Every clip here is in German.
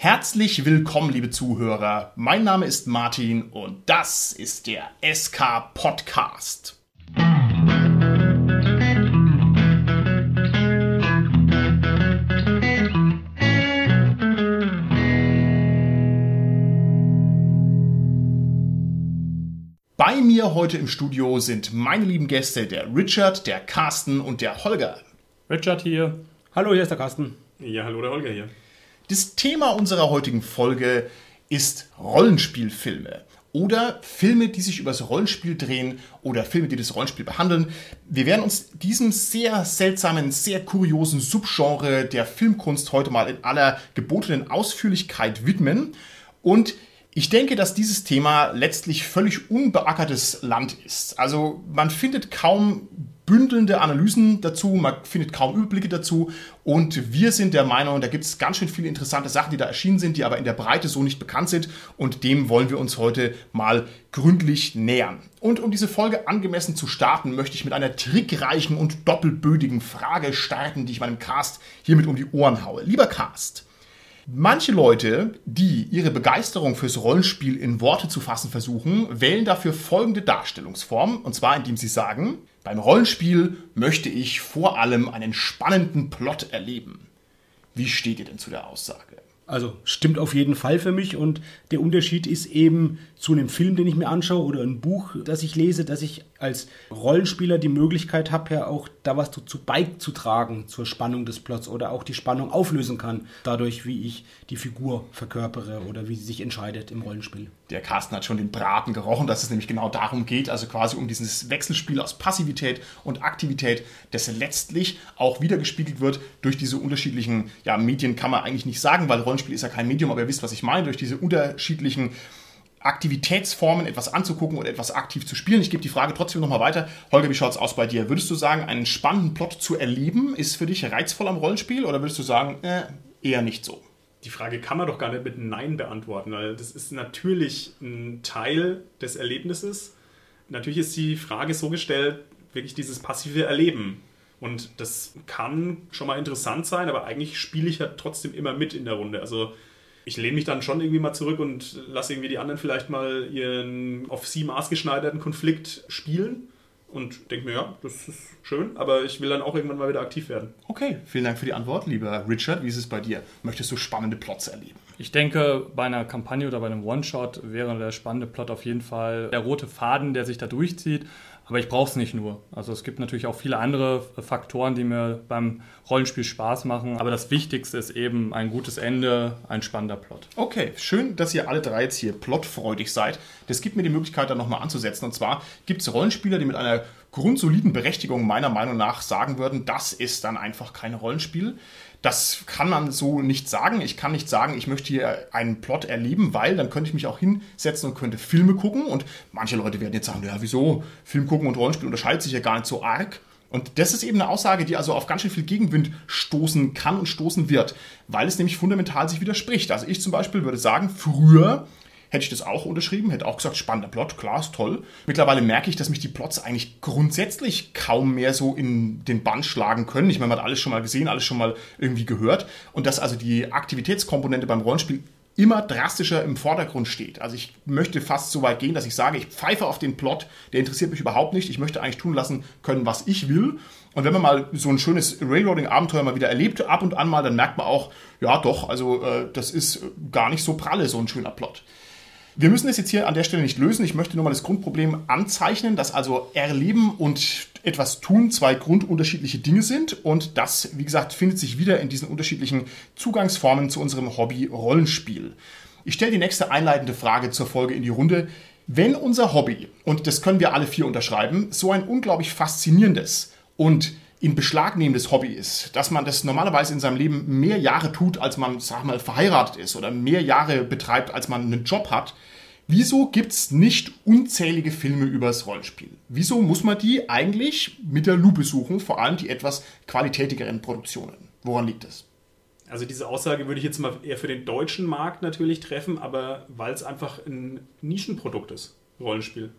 Herzlich willkommen, liebe Zuhörer. Mein Name ist Martin und das ist der SK Podcast. Bei mir heute im Studio sind meine lieben Gäste der Richard, der Carsten und der Holger. Richard hier. Hallo, hier ist der Carsten. Ja, hallo, der Holger hier. Das Thema unserer heutigen Folge ist Rollenspielfilme oder Filme, die sich über das Rollenspiel drehen oder Filme, die das Rollenspiel behandeln. Wir werden uns diesem sehr seltsamen, sehr kuriosen Subgenre der Filmkunst heute mal in aller gebotenen Ausführlichkeit widmen. Und ich denke, dass dieses Thema letztlich völlig unbeackertes Land ist. Also man findet kaum bündelnde Analysen dazu, man findet kaum Überblicke dazu und wir sind der Meinung, da gibt es ganz schön viele interessante Sachen, die da erschienen sind, die aber in der Breite so nicht bekannt sind und dem wollen wir uns heute mal gründlich nähern. Und um diese Folge angemessen zu starten, möchte ich mit einer trickreichen und doppelbödigen Frage starten, die ich meinem Cast hiermit um die Ohren haue. Lieber Cast, manche Leute, die ihre Begeisterung fürs Rollenspiel in Worte zu fassen versuchen, wählen dafür folgende Darstellungsform, und zwar indem sie sagen: Beim Rollenspiel möchte ich vor allem einen spannenden Plot erleben. Wie steht ihr denn zu der Aussage? Also stimmt auf jeden Fall für mich und der Unterschied ist eben zu einem Film, den ich mir anschaue oder ein Buch, das ich lese, dass ich als Rollenspieler die Möglichkeit habe, ja auch da was dazu beizutragen zur Spannung des Plots oder auch die Spannung auflösen kann, dadurch wie ich die Figur verkörpere oder wie sie sich entscheidet im Rollenspiel. Der Carsten hat schon den Braten gerochen, dass es nämlich genau darum geht, also quasi um dieses Wechselspiel aus Passivität und Aktivität, das letztlich auch wiedergespiegelt wird durch diese unterschiedlichen, ja Medien kann man eigentlich nicht sagen, weil Rollenspiel ist ja kein Medium, aber ihr wisst, was ich meine, durch diese unterschiedlichen Aktivitätsformen etwas anzugucken und etwas aktiv zu spielen. Ich gebe die Frage trotzdem nochmal weiter. Holger, wie schaut es aus bei dir? Würdest du sagen, einen spannenden Plot zu erleben ist für dich reizvoll am Rollenspiel oder würdest du sagen, eher nicht so? Die Frage kann man doch gar nicht mit Nein beantworten, weil das ist natürlich ein Teil des Erlebnisses. Natürlich ist die Frage so gestellt, wirklich dieses passive Erleben. Und das kann schon mal interessant sein, aber eigentlich spiele ich ja trotzdem immer mit in der Runde. Also ich lehne mich dann schon irgendwie mal zurück und lasse irgendwie die anderen vielleicht mal ihren auf sie maßgeschneiderten Konflikt spielen. Und denke mir, ja, das ist schön, aber ich will dann auch irgendwann mal wieder aktiv werden. Okay, vielen Dank für die Antwort, lieber Richard. Wie ist es bei dir? Möchtest du spannende Plots erleben? Ich denke, bei einer Kampagne oder bei einem One-Shot wäre der spannende Plot auf jeden Fall der rote Faden, der sich da durchzieht. Aber ich brauche es nicht nur. Also es gibt natürlich auch viele andere Faktoren, die mir beim Rollenspiel Spaß machen. Aber das Wichtigste ist eben ein gutes Ende, ein spannender Plot. Okay, schön, dass ihr alle drei jetzt hier plotfreudig seid. Das gibt mir die Möglichkeit, da nochmal anzusetzen. Und zwar gibt es Rollenspieler, die mit einer grundsoliden Berechtigung meiner Meinung nach sagen würden, das ist dann einfach kein Rollenspiel. Das kann man so nicht sagen. Ich kann nicht sagen, ich möchte hier einen Plot erleben, weil dann könnte ich mich auch hinsetzen und könnte Filme gucken. Und manche Leute werden jetzt sagen, ja, wieso? Film gucken und Rollenspiel unterscheidet sich ja gar nicht so arg. Und das ist eben eine Aussage, die also auf ganz schön viel Gegenwind stoßen kann und stoßen wird, weil es nämlich fundamental sich widerspricht. Also ich zum Beispiel würde sagen, früher hätte ich das auch unterschrieben, hätte auch gesagt, spannender Plot, klar, ist toll. Mittlerweile merke ich, dass mich die Plots eigentlich grundsätzlich kaum mehr so in den Bann schlagen können. Ich meine, man hat alles schon mal gesehen, alles schon mal irgendwie gehört. Und dass also die Aktivitätskomponente beim Rollenspiel immer drastischer im Vordergrund steht. Also ich möchte fast so weit gehen, dass ich sage, ich pfeife auf den Plot, der interessiert mich überhaupt nicht. Ich möchte eigentlich tun lassen können, was ich will. Und wenn man mal so ein schönes Railroading-Abenteuer mal wieder erlebt, ab und an mal, dann merkt man auch, ja doch, also das ist gar nicht so pralle, so ein schöner Plot. Wir müssen es jetzt hier an der Stelle nicht lösen. Ich möchte nur mal das Grundproblem anzeichnen, dass also Erleben und etwas tun zwei grundunterschiedliche Dinge sind. Und das, wie gesagt, findet sich wieder in diesen unterschiedlichen Zugangsformen zu unserem Hobby Rollenspiel. Ich stelle die nächste einleitende Frage zur Folge in die Runde. Wenn unser Hobby, und das können wir alle vier unterschreiben, so ein unglaublich faszinierendes und in Beschlag nehmendes Hobby ist, dass man das normalerweise in seinem Leben mehr Jahre tut, als man, sag mal, verheiratet ist oder mehr Jahre betreibt, als man einen Job hat. Wieso gibt es nicht unzählige Filme übers Rollenspiel? Wieso muss man die eigentlich mit der Lupe suchen, vor allem die etwas qualitätigeren Produktionen? Woran liegt das? Also diese Aussage würde ich jetzt mal eher für den deutschen Markt natürlich treffen, aber weil es einfach ein Nischenprodukt ist, Rollenspiel.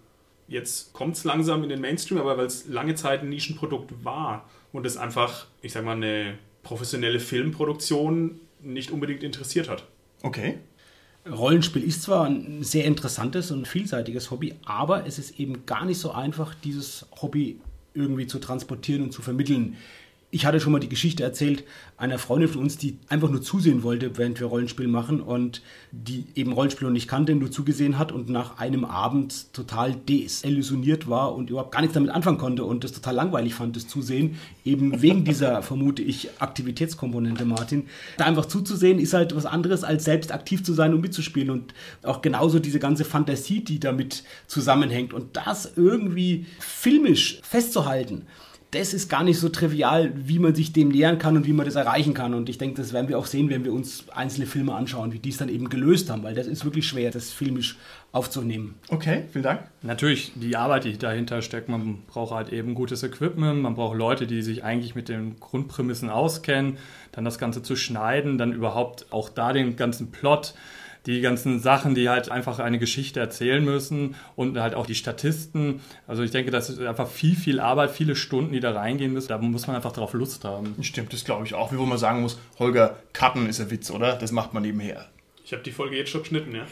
Jetzt kommt es langsam in den Mainstream, aber weil es lange Zeit ein Nischenprodukt war und es einfach, ich sag mal, eine professionelle Filmproduktion nicht unbedingt interessiert hat. Okay. Rollenspiel ist zwar ein sehr interessantes und vielseitiges Hobby, aber es ist eben gar nicht so einfach, dieses Hobby irgendwie zu transportieren und zu vermitteln. Ich hatte schon mal die Geschichte erzählt einer Freundin von uns, die einfach nur zusehen wollte, während wir Rollenspiel machen und die eben Rollenspiel noch nicht kannte, nur zugesehen hat und nach einem Abend total desillusioniert war und überhaupt gar nichts damit anfangen konnte und das total langweilig fand, das Zusehen, eben wegen dieser, vermute ich, Aktivitätskomponente, Martin. Da einfach zuzusehen ist halt was anderes, als selbst aktiv zu sein und mitzuspielen und auch genauso diese ganze Fantasie, die damit zusammenhängt und das irgendwie filmisch festzuhalten. Das ist gar nicht so trivial, wie man sich dem nähern kann und wie man das erreichen kann. Und ich denke, das werden wir auch sehen, wenn wir uns einzelne Filme anschauen, wie die es dann eben gelöst haben. Weil das ist wirklich schwer, das filmisch aufzunehmen. Okay, vielen Dank. Natürlich, die Arbeit, die dahinter steckt. Man braucht halt eben gutes Equipment. Man braucht Leute, die sich eigentlich mit den Grundprämissen auskennen. Dann das Ganze zu schneiden, dann überhaupt auch da den ganzen Plot, die ganzen Sachen, die halt einfach eine Geschichte erzählen müssen und halt auch die Statisten. Also ich denke, das ist einfach viel Arbeit, viele Stunden, die da reingehen müssen. Da muss man einfach drauf Lust haben. Stimmt, das glaube ich auch. Wie man sagen muss, Holger, Karten ist ein Witz, oder? Das macht man nebenher. Ich habe die Folge jetzt schon geschnitten, ja.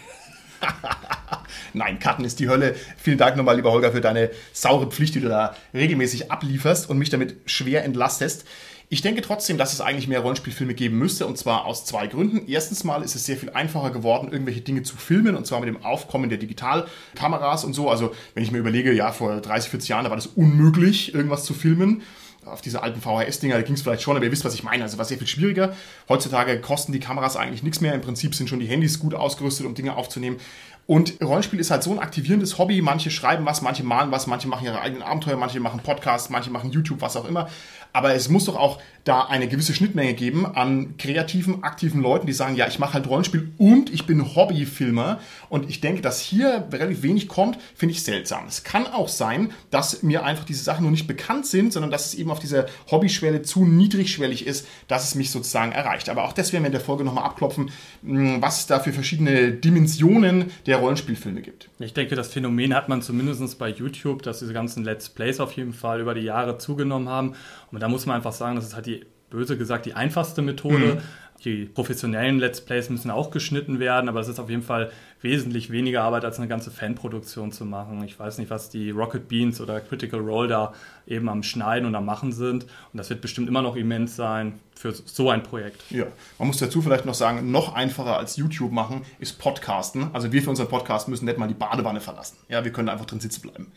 Nein, Karten ist die Hölle. Vielen Dank nochmal, lieber Holger, für deine saure Pflicht, die du da regelmäßig ablieferst und mich damit schwer entlastest. Ich denke trotzdem, dass es eigentlich mehr Rollenspielfilme geben müsste, und zwar aus zwei Gründen. Erstens mal ist es sehr viel einfacher geworden, irgendwelche Dinge zu filmen, und zwar mit dem Aufkommen der Digitalkameras und so. Also wenn ich mir überlege, ja, vor 30, 40 Jahren, da war das unmöglich, irgendwas zu filmen. Auf diese alten VHS-Dinger, da ging es vielleicht schon, aber ihr wisst, was ich meine. Also war sehr viel schwieriger. Heutzutage kosten die Kameras eigentlich nichts mehr. Im Prinzip sind schon die Handys gut ausgerüstet, um Dinge aufzunehmen. Und Rollenspiel ist halt so ein aktivierendes Hobby. Manche schreiben was, manche malen was, manche machen ihre eigenen Abenteuer, manche machen Podcasts, manche machen YouTube, was auch immer. Aber es muss doch auch da eine gewisse Schnittmenge geben an kreativen, aktiven Leuten, die sagen, ja, ich mache halt Rollenspiel und ich bin Hobbyfilmer. Und ich denke, dass hier relativ wenig kommt, finde ich seltsam. Es kann auch sein, dass mir einfach diese Sachen noch nicht bekannt sind, sondern dass es eben auf dieser Hobbyschwelle zu niedrigschwellig ist, dass es mich sozusagen erreicht. Aber auch das werden wir in der Folge nochmal abklopfen, was es da für verschiedene Dimensionen der Rollenspielfilme gibt. Ich denke, das Phänomen hat man zumindest bei YouTube, dass diese ganzen Let's Plays auf jeden Fall über die Jahre zugenommen haben. Und da muss man einfach sagen, das ist halt die, böse gesagt, die einfachste Methode. Die professionellen Let's Plays müssen auch geschnitten werden, aber es ist auf jeden Fall wesentlich weniger Arbeit, als eine ganze Fanproduktion zu machen. Ich weiß nicht, was die Rocket Beans oder Critical Role da eben am Schneiden und am Machen sind. Und das wird bestimmt immer noch immens sein für so ein Projekt. Ja, man muss dazu vielleicht noch sagen, noch einfacher als YouTube machen ist Podcasten. Also wir für unseren Podcast müssen nicht mal die Badewanne verlassen. Ja, wir können einfach drin sitzen bleiben.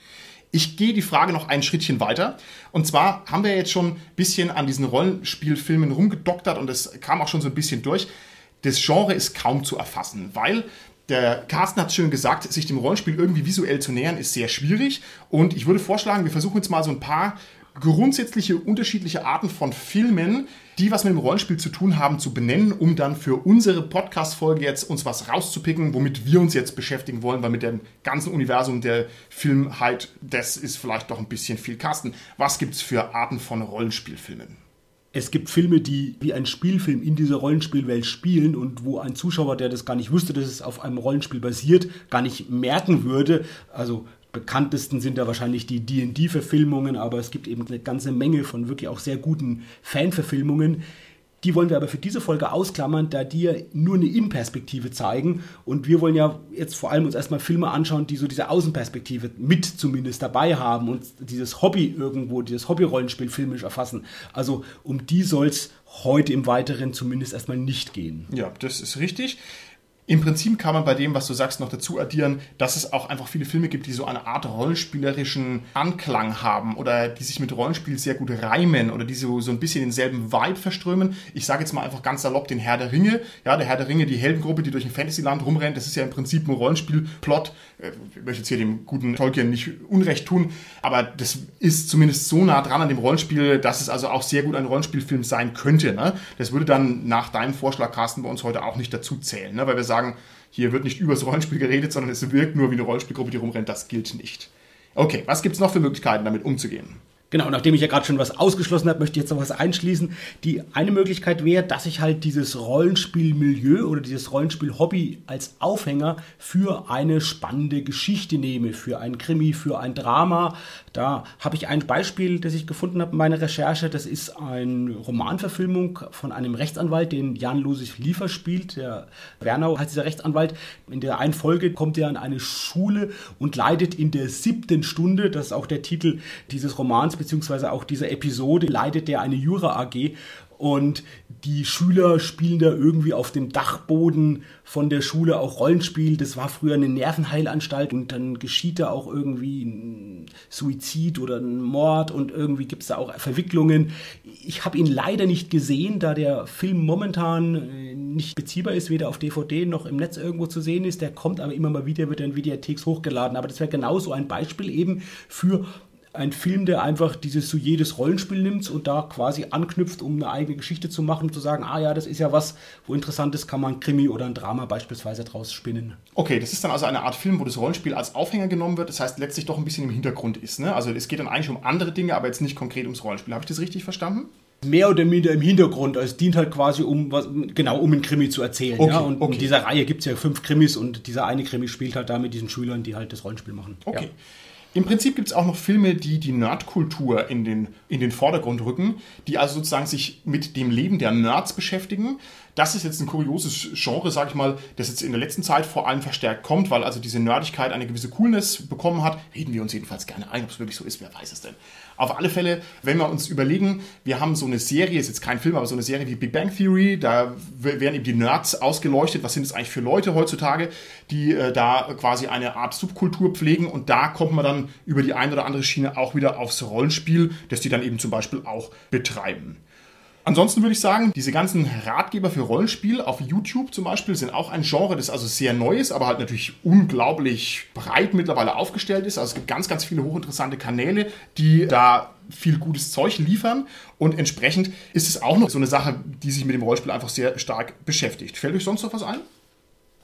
Ich gehe die Frage noch ein Schrittchen weiter. Und zwar haben wir jetzt schon ein bisschen an diesen Rollenspielfilmen rumgedoktert und das kam auch schon so ein bisschen durch. Das Genre ist kaum zu erfassen, weil der Carsten hat schön gesagt, sich dem Rollenspiel irgendwie visuell zu nähern, ist sehr schwierig. Und ich würde vorschlagen, wir versuchen jetzt mal so ein paar grundsätzliche unterschiedliche Arten von Filmen, die was mit dem Rollenspiel zu tun haben, zu benennen, um dann für unsere Podcast-Folge jetzt uns was rauszupicken, womit wir uns jetzt beschäftigen wollen, weil mit dem ganzen Universum der Filmheit, das ist vielleicht doch ein bisschen viel. Carsten, was gibt es für Arten von Rollenspielfilmen? Es gibt Filme, die wie ein Spielfilm in dieser Rollenspielwelt spielen und wo ein Zuschauer, der das gar nicht wüsste, dass es auf einem Rollenspiel basiert, gar nicht merken würde, also bekanntesten sind da wahrscheinlich die D&D-Verfilmungen, aber es gibt eben eine ganze Menge von wirklich auch sehr guten Fan-Verfilmungen. Die wollen wir aber für diese Folge ausklammern, da die ja nur eine Innenperspektive zeigen. Und wir wollen ja jetzt vor allem uns erstmal Filme anschauen, die so diese Außenperspektive mit zumindest dabei haben und dieses Hobby irgendwo, dieses Hobby-Rollenspiel filmisch erfassen. Also um die soll es heute im Weiteren zumindest erstmal nicht gehen. Ja, das ist richtig. Im Prinzip kann man bei dem, was du sagst, noch dazu addieren, dass es auch einfach viele Filme gibt, die so eine Art rollenspielerischen Anklang haben oder die sich mit Rollenspiel sehr gut reimen oder die so ein bisschen denselben Vibe verströmen. Ich sage jetzt mal einfach ganz salopp den Herr der Ringe. Ja, der Herr der Ringe, die Heldengruppe, die durch ein Fantasyland rumrennt, das ist ja im Prinzip ein Rollenspielplot. Ich möchte jetzt hier dem guten Tolkien nicht Unrecht tun, aber das ist zumindest so nah dran an dem Rollenspiel, dass es also auch sehr gut ein Rollenspielfilm sein könnte. Ne? Das würde dann nach deinem Vorschlag, Carsten, bei uns heute auch nicht dazu zählen, ne? Weil wir sagen, hier wird nicht über das Rollenspiel geredet, sondern es wirkt nur wie eine Rollenspielgruppe, die rumrennt. Das gilt nicht. Okay, was gibt es noch für Möglichkeiten, damit umzugehen? Genau, nachdem ich ja gerade schon was ausgeschlossen habe, möchte ich jetzt noch was einschließen. Die eine Möglichkeit wäre, dass ich halt dieses Rollenspielmilieu oder dieses Rollenspielhobby als Aufhänger für eine spannende Geschichte nehme, für ein Krimi, für ein Drama. Da habe ich ein Beispiel, das ich gefunden habe in meiner Recherche. Das ist eine Romanverfilmung von einem Rechtsanwalt, den Jan Josef Liefers spielt. Der Werner heißt dieser Rechtsanwalt. In der einen Folge kommt er an eine Schule und leidet in der 7. Stunde, das ist auch der Titel dieses Romans, beziehungsweise auch dieser Episode, leitet der eine Jura-AG und die Schüler spielen da irgendwie auf dem Dachboden von der Schule auch Rollenspiel. Das war früher eine Nervenheilanstalt und dann geschieht da auch irgendwie ein Suizid oder ein Mord und irgendwie gibt es da auch Verwicklungen. Ich habe ihn leider nicht gesehen, da der Film momentan nicht beziehbar ist, weder auf DVD noch im Netz irgendwo zu sehen ist. Der kommt aber immer mal wieder, wird in Videotheks hochgeladen. Aber das wäre genauso ein Beispiel eben für ein Film, der einfach dieses Sujet des Rollenspiels nimmt und da quasi anknüpft, um eine eigene Geschichte zu machen und zu sagen, ah ja, das ist ja was, wo interessant ist, kann man ein Krimi oder ein Drama beispielsweise draus spinnen. Okay, das ist dann also eine Art Film, wo das Rollenspiel als Aufhänger genommen wird, das heißt letztlich doch ein bisschen im Hintergrund ist, ne? Also es geht dann eigentlich um andere Dinge, aber jetzt nicht konkret ums Rollenspiel. Habe ich das richtig verstanden? Mehr oder minder im Hintergrund. Es dient halt quasi, um einen Krimi zu erzählen. Okay, ja? Und okay. In dieser Reihe gibt es ja 5 Krimis und dieser eine Krimi spielt halt da mit diesen Schülern, die halt das Rollenspiel machen. Okay. Ja. Im Prinzip gibt es auch noch Filme, die die Nerdkultur in den Vordergrund rücken, die also sozusagen sich mit dem Leben der Nerds beschäftigen. Das ist jetzt ein kurioses Genre, sag ich mal, das jetzt in der letzten Zeit vor allem verstärkt kommt, weil also diese Nerdigkeit eine gewisse Coolness bekommen hat. Reden wir uns jedenfalls gerne ein, ob es wirklich so ist, wer weiß es denn. Auf alle Fälle, wenn wir uns überlegen, wir haben so eine Serie, ist jetzt kein Film, aber so eine Serie wie Big Bang Theory, da werden eben die Nerds ausgeleuchtet, was sind es eigentlich für Leute heutzutage, die da quasi eine Art Subkultur pflegen und da kommt man dann über die ein oder andere Schiene auch wieder aufs Rollenspiel, das die dann eben zum Beispiel auch betreiben. Ansonsten würde ich sagen, diese ganzen Ratgeber für Rollenspiel auf YouTube zum Beispiel sind auch ein Genre, das also sehr neu ist, aber halt natürlich unglaublich breit mittlerweile aufgestellt ist. Also es gibt ganz, ganz viele hochinteressante Kanäle, die da viel gutes Zeug liefern und entsprechend ist es auch noch so eine Sache, die sich mit dem Rollenspiel einfach sehr stark beschäftigt. Fällt euch sonst noch was ein?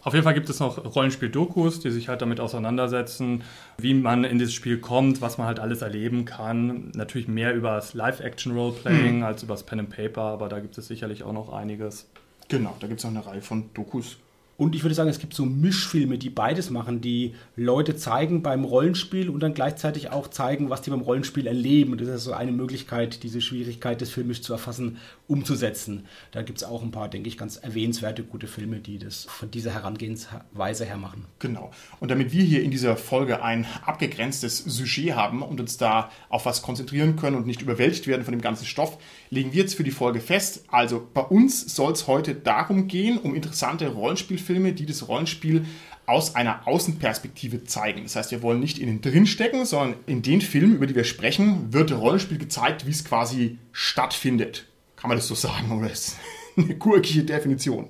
Auf jeden Fall gibt es noch Rollenspiel-Dokus, die sich halt damit auseinandersetzen, wie man in dieses Spiel kommt, was man halt alles erleben kann. Natürlich mehr über das Live-Action-Roleplaying als über das Pen and Paper, aber da gibt es sicherlich auch noch einiges. Genau, da gibt es noch eine Reihe von Dokus. Und ich würde sagen, es gibt so Mischfilme, die beides machen, die Leute zeigen beim Rollenspiel und dann gleichzeitig auch zeigen, was die beim Rollenspiel erleben. Das ist so eine Möglichkeit, diese Schwierigkeit des Filmisch zu erfassen, umzusetzen. Da gibt es auch ein paar, denke ich, ganz erwähnenswerte, gute Filme, die das von dieser Herangehensweise her machen. Genau. Und damit wir hier in dieser Folge ein abgegrenztes Sujet haben und uns da auf was konzentrieren können und nicht überwältigt werden von dem ganzen Stoff, legen wir jetzt für die Folge fest. Also bei uns soll es heute darum gehen, um interessante Rollenspielfilme, die das Rollenspiel aus einer Außenperspektive zeigen. Das heißt, wir wollen nicht in den drinstecken, sondern in den Filmen, über die wir sprechen, wird Rollenspiel gezeigt, wie es quasi stattfindet. Kann man das so sagen, oder ist eine gurkige Definition?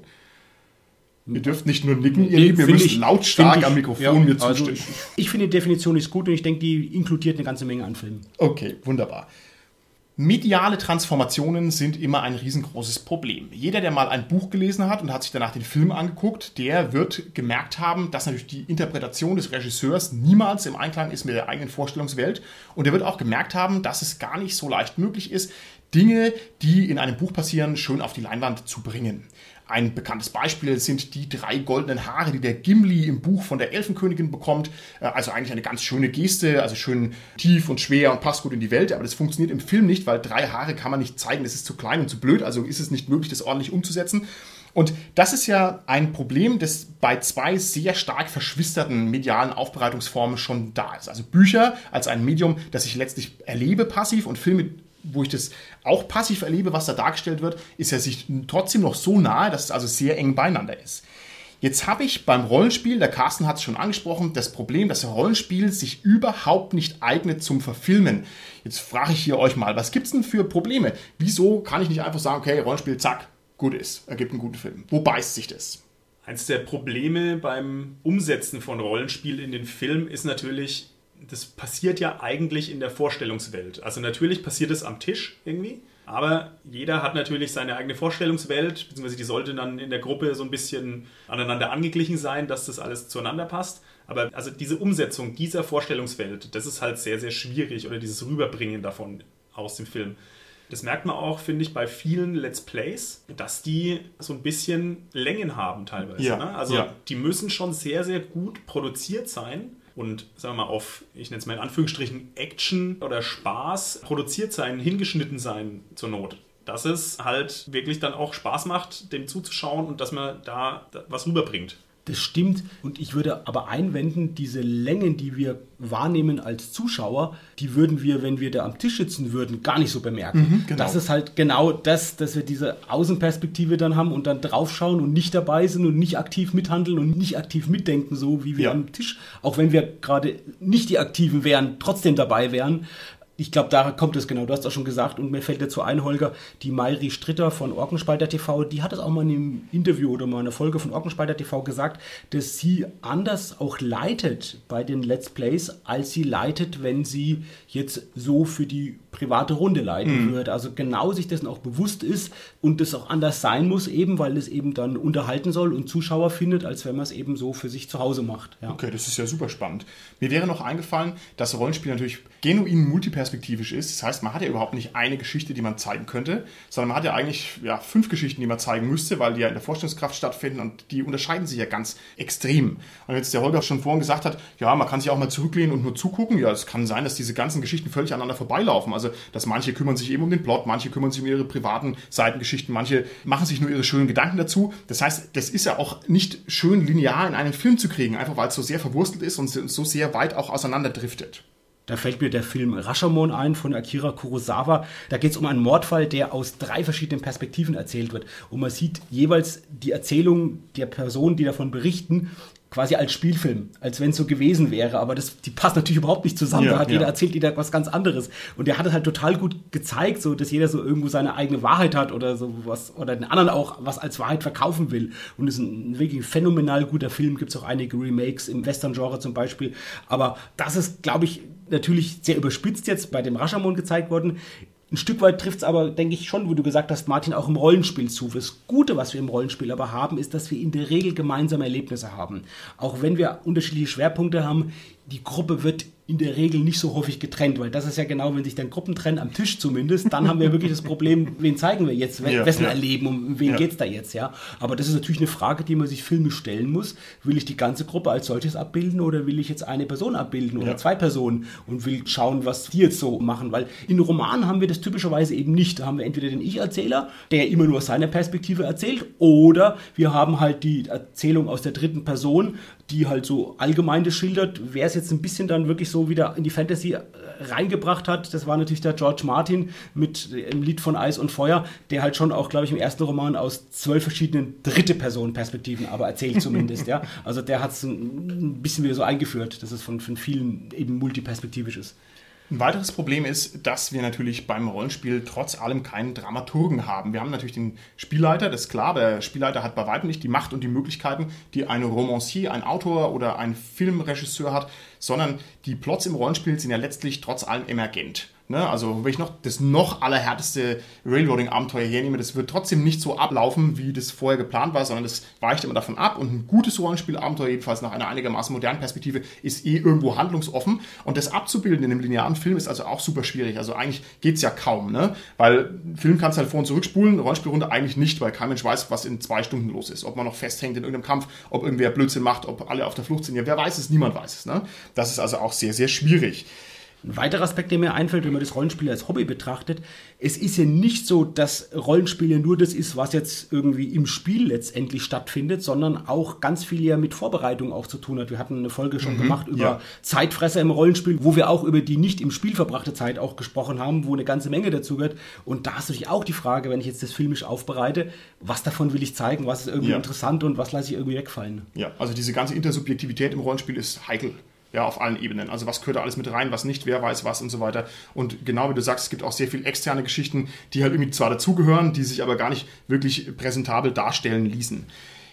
Ihr dürft nicht nur nicken, ihr müsst lautstark am Mikrofon mir zustimmen. Also ich finde, die Definition ist gut und ich denke, die inkludiert eine ganze Menge an Filmen. Okay, wunderbar. Mediale Transformationen sind immer ein riesengroßes Problem. Jeder, der mal ein Buch gelesen hat und hat sich danach den Film angeguckt, der wird gemerkt haben, dass natürlich die Interpretation des Regisseurs niemals im Einklang ist mit der eigenen Vorstellungswelt. Und er wird auch gemerkt haben, dass es gar nicht so leicht möglich ist, Dinge, die in einem Buch passieren, schön auf die Leinwand zu bringen. Ein bekanntes Beispiel sind die 3 goldenen Haare, die der Gimli im Buch von der Elfenkönigin bekommt. Also eigentlich eine ganz schöne Geste, also schön tief und schwer und passt gut in die Welt. Aber das funktioniert im Film nicht, weil 3 Haare kann man nicht zeigen, das ist zu klein und zu blöd. Also ist es nicht möglich, das ordentlich umzusetzen. Und das ist ja ein Problem, das bei 2 sehr stark verschwisterten medialen Aufbereitungsformen schon da ist. Also Bücher als ein Medium, das ich letztlich erlebe passiv und Filme, wo ich das auch passiv erlebe, was da dargestellt wird, ist ja sich trotzdem noch so nahe, dass es also sehr eng beieinander ist. Jetzt habe ich beim Rollenspiel, der Carsten hat es schon angesprochen, das Problem, dass Rollenspiel sich überhaupt nicht eignet zum Verfilmen. Jetzt frage ich hier euch mal, was gibt es denn für Probleme? Wieso kann ich nicht einfach sagen, okay, Rollenspiel, zack, gut ist, ergibt einen guten Film? Wo beißt sich das? Eins der Probleme beim Umsetzen von Rollenspiel in den Film ist natürlich, das passiert ja eigentlich in der Vorstellungswelt. Also natürlich passiert es am Tisch irgendwie, Aber jeder hat natürlich seine eigene Vorstellungswelt, beziehungsweise die sollte dann in der Gruppe so ein bisschen aneinander angeglichen sein, dass das alles zueinander passt. Aber also diese Umsetzung dieser Vorstellungswelt, das ist halt sehr, sehr schwierig, oder dieses Rüberbringen davon aus dem Film. Das merkt man auch, finde ich, bei vielen Let's Plays, dass die so ein bisschen Längen haben teilweise. Ja, ne? Also die müssen schon sehr, sehr gut produziert sein und, sagen wir mal, auf, ich nenne es mal in Anführungsstrichen, Action oder Spaß produziert sein, hingeschnitten sein zur Not. Dass es halt wirklich dann auch Spaß macht, dem zuzuschauen und dass man da was rüberbringt. Das stimmt, und ich würde aber einwenden, diese Längen, die wir wahrnehmen als Zuschauer, die würden wir, wenn wir da am Tisch sitzen würden, gar nicht so bemerken. Mhm, genau. Das ist halt genau das, dass wir diese Außenperspektive dann haben und dann draufschauen und nicht dabei sind und nicht aktiv mithandeln und nicht aktiv mitdenken, so wie wir am Tisch, auch wenn wir gerade nicht die Aktiven wären, trotzdem dabei wären. Ich glaube, da kommt es genau, du hast das schon gesagt, und mir fällt dazu ein, Holger, die Mayri Stritter von Orkenspalter TV, die hat es auch mal in einem Interview oder mal in einer Folge von Orkenspalter TV gesagt, dass sie anders auch leitet bei den Let's Plays, als sie leitet, wenn sie jetzt so für die private Runde leiten würde. Also genau sich dessen auch bewusst ist und das auch anders sein muss eben, weil es eben dann unterhalten soll und Zuschauer findet, als wenn man es eben so für sich zu Hause macht. Ja. Okay, das ist ja super spannend. Mir wäre noch eingefallen, dass Rollenspiel natürlich genuin multiperspektivisch ist. Das heißt, man hat ja überhaupt nicht eine Geschichte, die man zeigen könnte, sondern man hat ja eigentlich 5 Geschichten, die man zeigen müsste, weil die ja in der Vorstellungskraft stattfinden und die unterscheiden sich ja ganz extrem. Und jetzt der Holger schon vorhin gesagt hat, ja, man kann sich auch mal zurücklehnen und nur zugucken. Ja, es kann sein, dass diese ganzen Geschichten völlig aneinander vorbeilaufen. Also, dass manche kümmern sich eben um den Plot, manche kümmern sich um ihre privaten Seitengeschichten, manche machen sich nur ihre schönen Gedanken dazu. Das heißt, das ist ja auch nicht schön linear in einen Film zu kriegen, einfach weil es so sehr verwurstelt ist und so sehr weit auch auseinanderdriftet. Da fällt mir der Film Rashomon ein von Akira Kurosawa. Da geht es um einen Mordfall, der aus 3 verschiedenen Perspektiven erzählt wird. Und man sieht jeweils die Erzählung der Personen, die davon berichten, quasi als Spielfilm, als wenn es so gewesen wäre. Aber die passt natürlich überhaupt nicht zusammen. Da hat jeder erzählt, jeder was ganz anderes. Und der hat es halt total gut gezeigt, so dass jeder so irgendwo seine eigene Wahrheit hat oder so was, oder den anderen auch was als Wahrheit verkaufen will. Und das ist ein wirklich phänomenal guter Film. Gibt es auch einige Remakes im Western-Genre zum Beispiel. Aber das ist, glaube ich, natürlich sehr überspitzt jetzt bei dem Rashomon gezeigt worden. Ein Stück weit trifft es aber, denke ich, schon, wo du gesagt hast, Martin, auch im Rollenspiel zu. Das Gute, was wir im Rollenspiel aber haben, ist, dass wir in der Regel gemeinsame Erlebnisse haben. Auch wenn wir unterschiedliche Schwerpunkte haben, die Gruppe wird in der Regel nicht so häufig getrennt, weil das ist ja genau, wenn sich dann Gruppen trennen, am Tisch zumindest, dann haben wir wirklich das Problem, wen zeigen wir jetzt, wessen Erleben, um wen geht's da jetzt, ja. Aber das ist natürlich eine Frage, die man sich filmisch stellen muss. Will ich die ganze Gruppe als solches abbilden oder will ich jetzt eine Person abbilden oder 2 Personen und will schauen, was die jetzt so machen, weil in Romanen haben wir das typischerweise eben nicht. Da haben wir entweder den Ich-Erzähler, der immer nur aus seiner Perspektive erzählt, oder wir haben halt die Erzählung aus der dritten Person, die halt so allgemein schildert. Wer es jetzt ein bisschen dann wirklich so wieder in die Fantasy reingebracht hat, das war natürlich der George Martin mit dem Lied von Eis und Feuer, der halt schon auch, glaube ich, im ersten Roman aus 12 verschiedenen Dritte-Personen-Perspektiven aber erzählt zumindest, ja. Also der hat es ein bisschen wieder so eingeführt, dass es von vielen eben multiperspektivisch ist. Ein weiteres Problem ist, dass wir natürlich beim Rollenspiel trotz allem keinen Dramaturgen haben. Wir haben natürlich den Spielleiter, das ist klar, der Spielleiter hat bei weitem nicht die Macht und die Möglichkeiten, die ein Romancier, ein Autor oder ein Filmregisseur hat, sondern die Plots im Rollenspiel sind ja letztlich trotz allem emergent. Ne? Also wenn ich noch das noch allerhärteste Railroading-Abenteuer hernehme, das wird trotzdem nicht so ablaufen, wie das vorher geplant war, sondern das weicht immer davon ab, und ein gutes Rollenspiel-Abenteuer, jedenfalls nach einer einigermaßen modernen Perspektive, ist eh irgendwo handlungsoffen, und das abzubilden in einem linearen Film ist also auch super schwierig, also eigentlich geht's ja kaum, ne? Weil Film kannst du halt vor- und zurückspulen, Rollenspielrunde eigentlich nicht, weil kein Mensch weiß, was in 2 Stunden los ist, ob man noch festhängt in irgendeinem Kampf, ob irgendwer Blödsinn macht, ob alle auf der Flucht sind, ja, wer weiß es, niemand weiß es, ne? Das ist also auch sehr, sehr schwierig. Ein weiterer Aspekt, der mir einfällt, wenn man das Rollenspiel als Hobby betrachtet, es ist ja nicht so, dass Rollenspiel ja nur das ist, was jetzt irgendwie im Spiel letztendlich stattfindet, sondern auch ganz viel ja mit Vorbereitung auch zu tun hat. Wir hatten eine Folge schon gemacht über Zeitfresser im Rollenspiel, wo wir auch über die nicht im Spiel verbrachte Zeit auch gesprochen haben, wo eine ganze Menge dazu gehört. Und da ist natürlich auch die Frage, wenn ich jetzt das filmisch aufbereite, was davon will ich zeigen, was ist irgendwie interessant und was lasse ich irgendwie wegfallen. Ja, also diese ganze Intersubjektivität im Rollenspiel ist heikel. Ja, auf allen Ebenen. Also was gehört da alles mit rein, was nicht, wer weiß was und so weiter. Und genau wie du sagst, es gibt auch sehr viele externe Geschichten, die halt irgendwie zwar dazugehören, die sich aber gar nicht wirklich präsentabel darstellen ließen.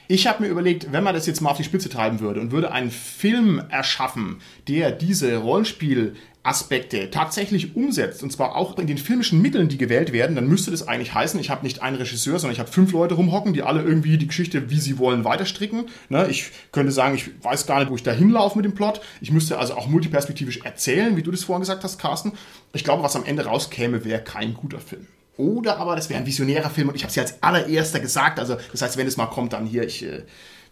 Ich habe mir überlegt, wenn man das jetzt mal auf die Spitze treiben würde und würde einen Film erschaffen, der diese Rollenspiel Aspekte tatsächlich umsetzt, und zwar auch in den filmischen Mitteln, die gewählt werden, dann müsste das eigentlich heißen, ich habe nicht einen Regisseur, sondern ich habe 5 Leute rumhocken, die alle irgendwie die Geschichte, wie sie wollen, weiterstricken. Ne? Ich könnte sagen, ich weiß gar nicht, wo ich da hinlaufe mit dem Plot. Ich müsste also auch multiperspektivisch erzählen, wie du das vorhin gesagt hast, Carsten. Ich glaube, was am Ende rauskäme, wäre kein guter Film. Oder aber, das wäre ein visionärer Film, und ich habe es ja als allererster gesagt, also das heißt, wenn es mal kommt, dann hier, ich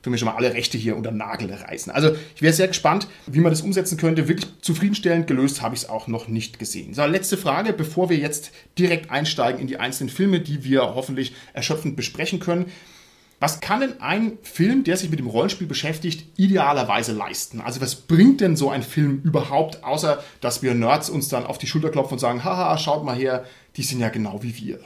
für mich schon mal alle Rechte hier unter den Nagel reißen. Also ich wäre sehr gespannt, wie man das umsetzen könnte. Wirklich zufriedenstellend gelöst habe ich es auch noch nicht gesehen. So, letzte Frage, bevor wir jetzt direkt einsteigen in die einzelnen Filme, die wir hoffentlich erschöpfend besprechen können. Was kann denn ein Film, der sich mit dem Rollenspiel beschäftigt, idealerweise leisten? Also was bringt denn so ein Film überhaupt, außer dass wir Nerds uns dann auf die Schulter klopfen und sagen, haha, schaut mal her, die sind ja genau wie wir.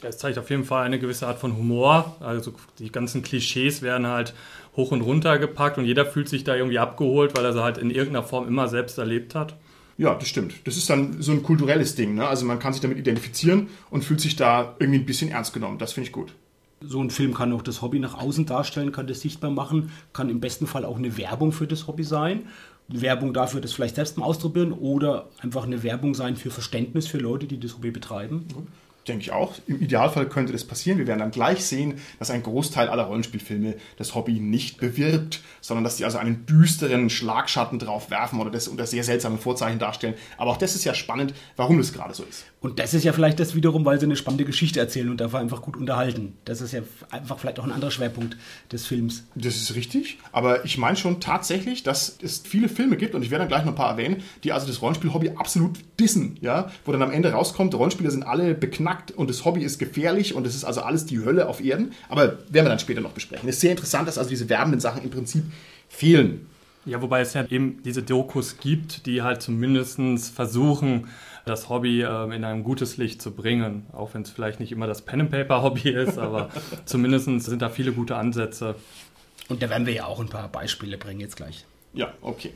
Es zeigt auf jeden Fall eine gewisse Art von Humor. Also die ganzen Klischees werden halt hoch und runter gepackt und jeder fühlt sich da irgendwie abgeholt, weil er sie halt in irgendeiner Form immer selbst erlebt hat. Ja, das stimmt. Das ist dann so ein kulturelles Ding, ne? Also man kann sich damit identifizieren und fühlt sich da irgendwie ein bisschen ernst genommen. Das finde ich gut. So ein Film kann auch das Hobby nach außen darstellen, kann das sichtbar machen, kann im besten Fall auch eine Werbung für das Hobby sein. Werbung dafür, das vielleicht selbst mal auszuprobieren, oder einfach eine Werbung sein für Verständnis für Leute, die das Hobby betreiben. Mhm. Denke ich auch. Im Idealfall könnte das passieren. Wir werden dann gleich sehen, dass ein Großteil aller Rollenspielfilme das Hobby nicht bewirbt, sondern dass die also einen düsteren Schlagschatten drauf werfen oder das unter sehr seltsamen Vorzeichen darstellen. Aber auch das ist ja spannend, warum das gerade so ist. Und das ist ja vielleicht das wiederum, weil sie eine spannende Geschichte erzählen und dafür einfach gut unterhalten. Das ist ja einfach vielleicht auch ein anderer Schwerpunkt des Films. Das ist richtig, aber ich meine schon tatsächlich, dass es viele Filme gibt, und ich werde dann gleich noch ein paar erwähnen, die also das Rollenspiel-Hobby absolut dissen, ja? Wo dann am Ende rauskommt, Rollenspieler sind alle beknackt und das Hobby ist gefährlich und es ist also alles die Hölle auf Erden. Aber werden wir dann später noch besprechen. Es ist sehr interessant, dass also diese werbenden Sachen im Prinzip fehlen. Ja, wobei es ja eben diese Dokus gibt, die halt zumindest versuchen, das Hobby in ein gutes Licht zu bringen. Auch wenn es vielleicht nicht immer das Pen-and-Paper-Hobby ist, aber zumindest sind da viele gute Ansätze. Und da werden wir ja auch ein paar Beispiele bringen jetzt gleich. Ja, okay.